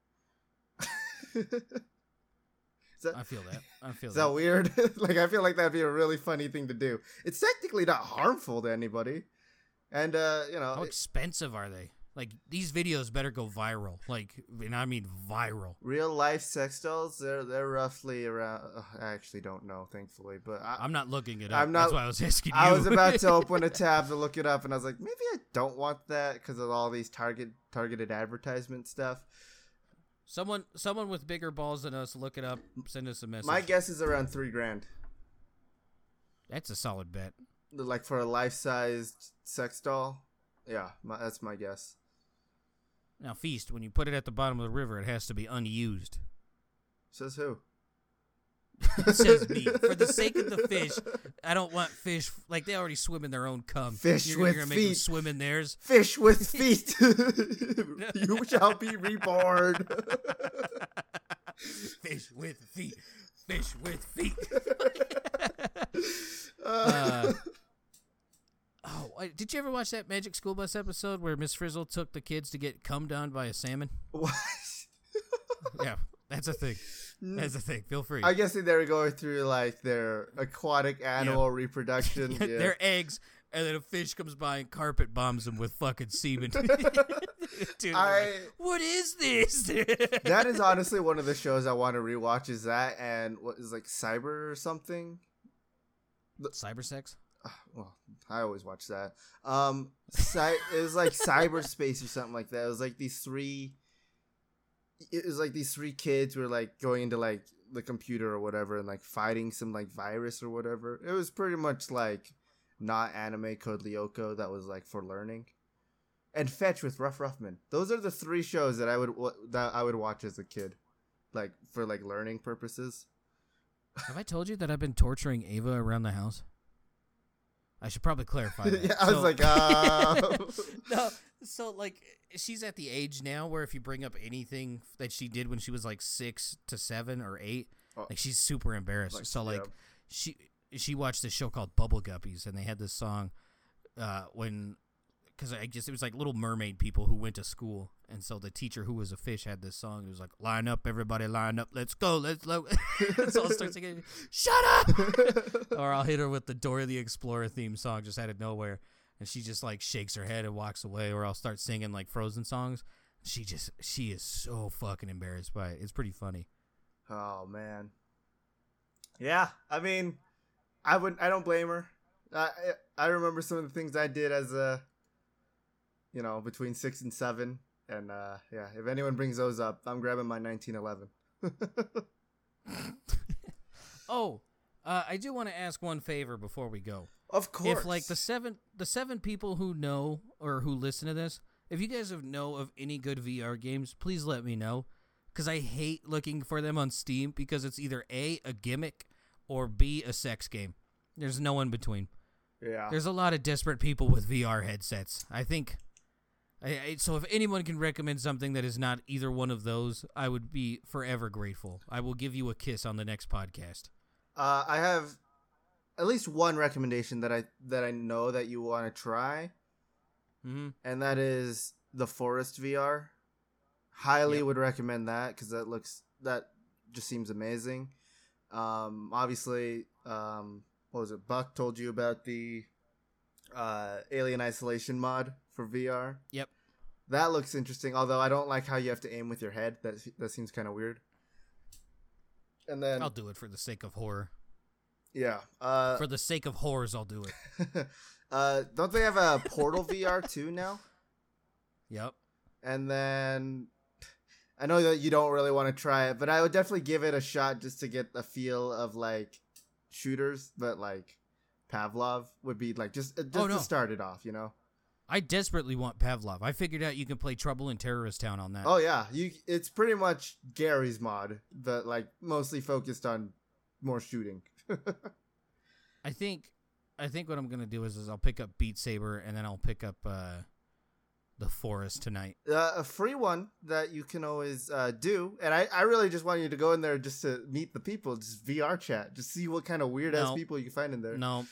I feel that. Is that weird? Like, I feel like that'd be a really funny thing to do. It's technically not harmful to anybody. And, you know. How expensive are they? Like, these videos better go viral. Like, and I mean viral. Real-life sex dolls, they're roughly around... I actually don't know, thankfully. But I'm not looking it up. That's why I was asking you. I was about to open a tab to look it up, and I was like, maybe I don't want that because of all these targeted advertisement stuff. Someone with bigger balls than us, look it up. Send us a message. My guess is around $3,000. That's a solid bet. Like for a life-sized sex doll, that's my guess. Now, Feast, when you put it at the bottom of the river, it has to be unused. Says who? Says me. For the sake of the fish, I don't want fish. Like, they already swim in their own cum. You're gonna make them swim in theirs. Fish with feet. You shall be reborn. Fish with feet. Fish with feet. Did you ever watch that Magic School Bus episode where Miss Frizzle took the kids to get cummed on by a salmon? What? Yeah. That's a thing. Feel free. I guess they're going through like their aquatic animal reproduction. Yeah. Their eggs, and then a fish comes by and carpet bombs them with fucking semen. Dude, like, what is this? That is honestly one of the shows I want to rewatch. Is that and what is like Cyber or something? Cyber sex. Well, I always watch that. It was like cyberspace or something like that. It was like these three. It was like these three kids were like going into like the computer or whatever and like fighting some like virus or whatever. It was pretty much like not anime Code Lyoko that was like for learning, and Fetch with Ruff Ruffman. Those are the three shows that I would watch as a kid, like for like learning purposes. Have I told you that I've been torturing Ava around the house? I should probably clarify that. Yeah, I was like, No, so, like, she's at the age now where if you bring up anything that she did when she was, like, 6 to 7 or 8, like, she's super embarrassed. Like, so, like, she watched this show called Bubble Guppies, and they had this song because I guess it was, like, Little Mermaid people who went to school. And so the teacher who was a fish had this song. It was like, line up, everybody, line up. Let's go. Let's go. So I started singing, shut up. Or I'll hit her with the Dora the Explorer theme song just out of nowhere. And she just like shakes her head and walks away. Or I'll start singing like Frozen songs. She is so fucking embarrassed by it. It's pretty funny. Oh, man. Yeah. I mean, I don't blame her. I remember some of the things I did as a, you know, between 6 and 7. And, yeah, if anyone brings those up, I'm grabbing my 1911. I do want to ask one favor before we go. Of course. If, like, the seven people who know or who listen to this, if you guys know of any good VR games, please let me know. Because I hate looking for them on Steam because it's either A, a gimmick, or B, a sex game. There's no in between. Yeah. There's a lot of desperate people with VR headsets. I think... So if anyone can recommend something that is not either one of those, I would be forever grateful. I will give you a kiss on the next podcast. I have at least one recommendation that I know that you want to try, and that is The Forest VR. Highly would recommend that because that just seems amazing. Obviously, what was it? Buck told you about the Alien Isolation mod for VR. Yep. That looks interesting, although I don't like how you have to aim with your head. That seems kind of weird. And then I'll do it for the sake of horror. Yeah. For the sake of horrors, I'll do it. Don't they have a Portal VR too now? Yep. And then I know that you don't really want to try it, but I would definitely give it a shot just to get a feel of like shooters, but like Pavlov would be like to start it off, you know? I desperately want Pavlov. I figured out you can play Trouble in Terrorist Town on that. Oh yeah, it's pretty much Gary's mod, but like mostly focused on more shooting. I think what I'm gonna do is I'll pick up Beat Saber and then I'll pick up The Forest tonight. A free one that you can always do, and I really just want you to go in there just to meet the people, just VR chat, just see what kind of weird ass people you find in there. No,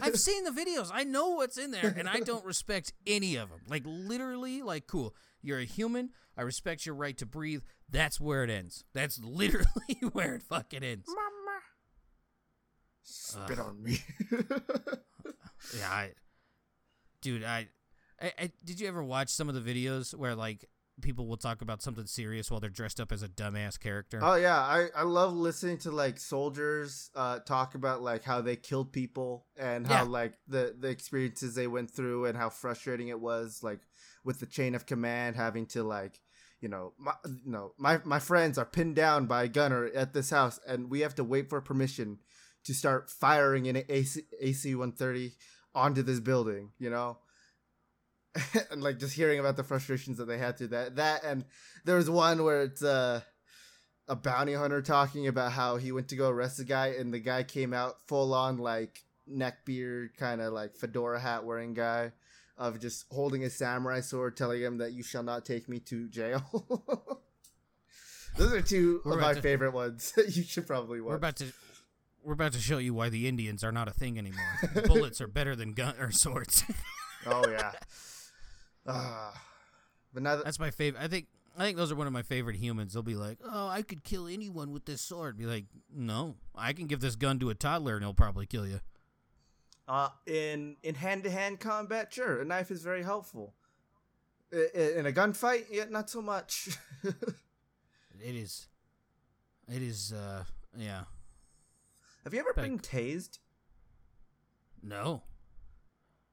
I've seen the videos. I know what's in there, and I don't respect any of them. Like literally, like cool. You're a human. I respect your right to breathe. That's where it ends. That's literally where it fucking ends. Mama. Spit on me. Yeah, I did you ever watch some of the videos where like people will talk about something serious while they're dressed up as a dumbass character? Oh yeah, I love listening to like soldiers talk about like how they killed people and how like the experiences they went through and how frustrating it was like with the chain of command having to like, you know, my friends are pinned down by a gunner at this house and we have to wait for permission to start firing an AC-130 onto this building, you know? And, like, just hearing about the frustrations that they had through that. That, and there was one where it's a bounty hunter talking about how he went to go arrest a guy, and the guy came out full-on, like, neckbeard, kind of, like, fedora hat-wearing guy, of just holding a samurai sword, telling him that you shall not take me to jail. Those are two of my favorite ones that you should probably watch. We're about to show you why the Indians are not a thing anymore. Bullets are better than swords. Oh yeah, but now that's my favorite. I think those are one of my favorite humans. They'll be like, "Oh, I could kill anyone with this sword." Be like, "No, I can give this gun to a toddler and he'll probably kill you." In hand-to-hand combat, sure, a knife is very helpful. In a gunfight, yeah, not so much. It is. Yeah. Have you ever been tased? No.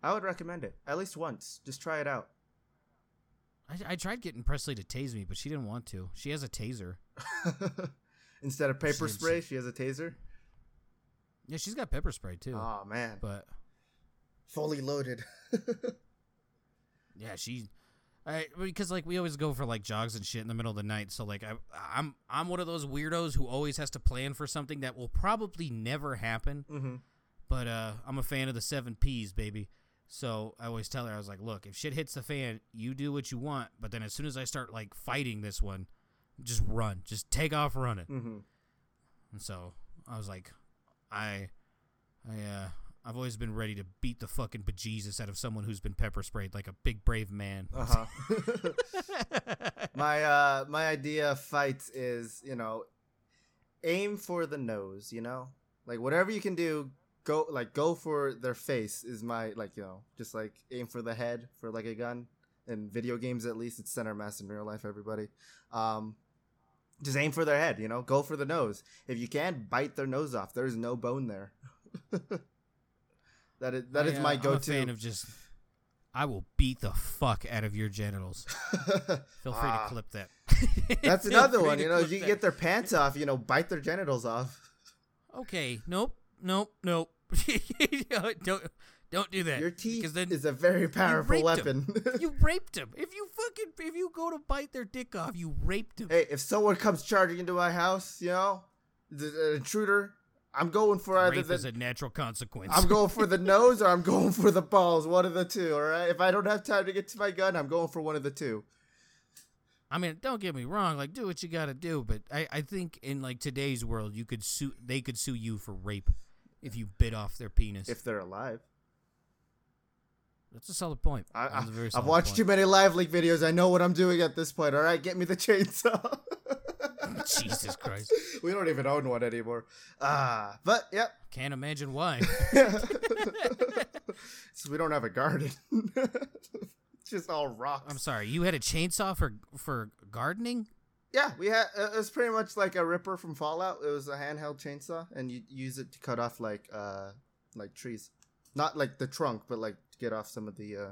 I would recommend it. At least once. Just try it out. I tried getting Presley to tase me, but she didn't want to. She has a taser. Instead of pepper spray, she has a taser? Yeah, she's got pepper spray, too. Oh, man. But fully loaded. Yeah, she... because like we always go for like jogs and shit in the middle of the night, so like I'm one of those weirdos who always has to plan for something that will probably never happen. Mm-hmm. But I'm a fan of the 7 P's, baby. So I always tell her, I was like, look, if shit hits the fan, you do what you want. But then as soon as I start like fighting this one, just run, just take off running. Mm-hmm. And so I was like, I've always been ready to beat the fucking bejesus out of someone who's been pepper sprayed like a big, brave man. Uh-huh. My idea of fights is, you know, aim for the nose, you know? Like, whatever you can do, go for their face is my, like, you know, just, like, aim for the head for, like, a gun. In video games, at least, it's center mass in real life, everybody. Just aim for their head, you know? Go for the nose. If you can, bite their nose off. There is no bone there. That is my go-to. I'm a fan of just, I will beat the fuck out of your genitals. Feel free to clip that. That's another one. You know, you get their pants off, you know, bite their genitals off. Okay. Nope. Don't do that. Your teeth is a very powerful weapon. You raped him. If you go to bite their dick off, you raped him. Hey, if someone comes charging into my house, you know, an intruder, I'm going for either rape is a natural consequence. I'm going for the nose or I'm going for the balls. One of the two, all right? If I don't have time to get to my gun, I'm going for one of the two. I mean, don't get me wrong. Like, do what you got to do. But I think in, like, today's world, they could sue you for rape if you bit off their penis. If they're alive. That's a solid point. I've watched too many LiveLeak videos. I know what I'm doing at this point, all right? Get me the chainsaw. Jesus Christ. We don't even own one anymore. But, yep. Can't imagine why. So we don't have a garden. It's just all rocks. I'm sorry, you had a chainsaw for gardening? Yeah, we had. It was pretty much like a Ripper from Fallout. It was a handheld chainsaw, and you use it to cut off like trees, not like the trunk, but like to get off some of the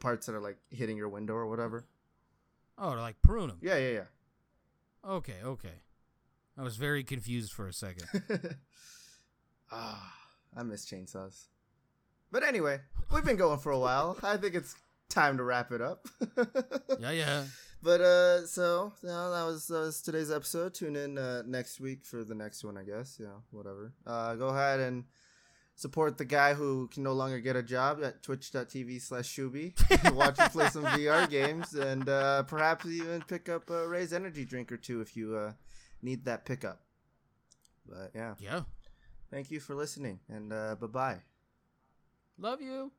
parts that are like hitting your window or whatever. Oh, to like prune them. Yeah. Okay. I was very confused for a second. I miss chainsaws. But anyway, we've been going for a while. I think it's time to wrap it up. Yeah. But, so that was today's episode. Tune in next week for the next one, I guess. Yeah, whatever. Go ahead and support the guy who can no longer get a job at twitch.tv/Shuby. Watch him play some VR games and perhaps even pick up a Ray's energy drink or two if you need that pickup. But, yeah. Thank you for listening, and bye-bye. Love you.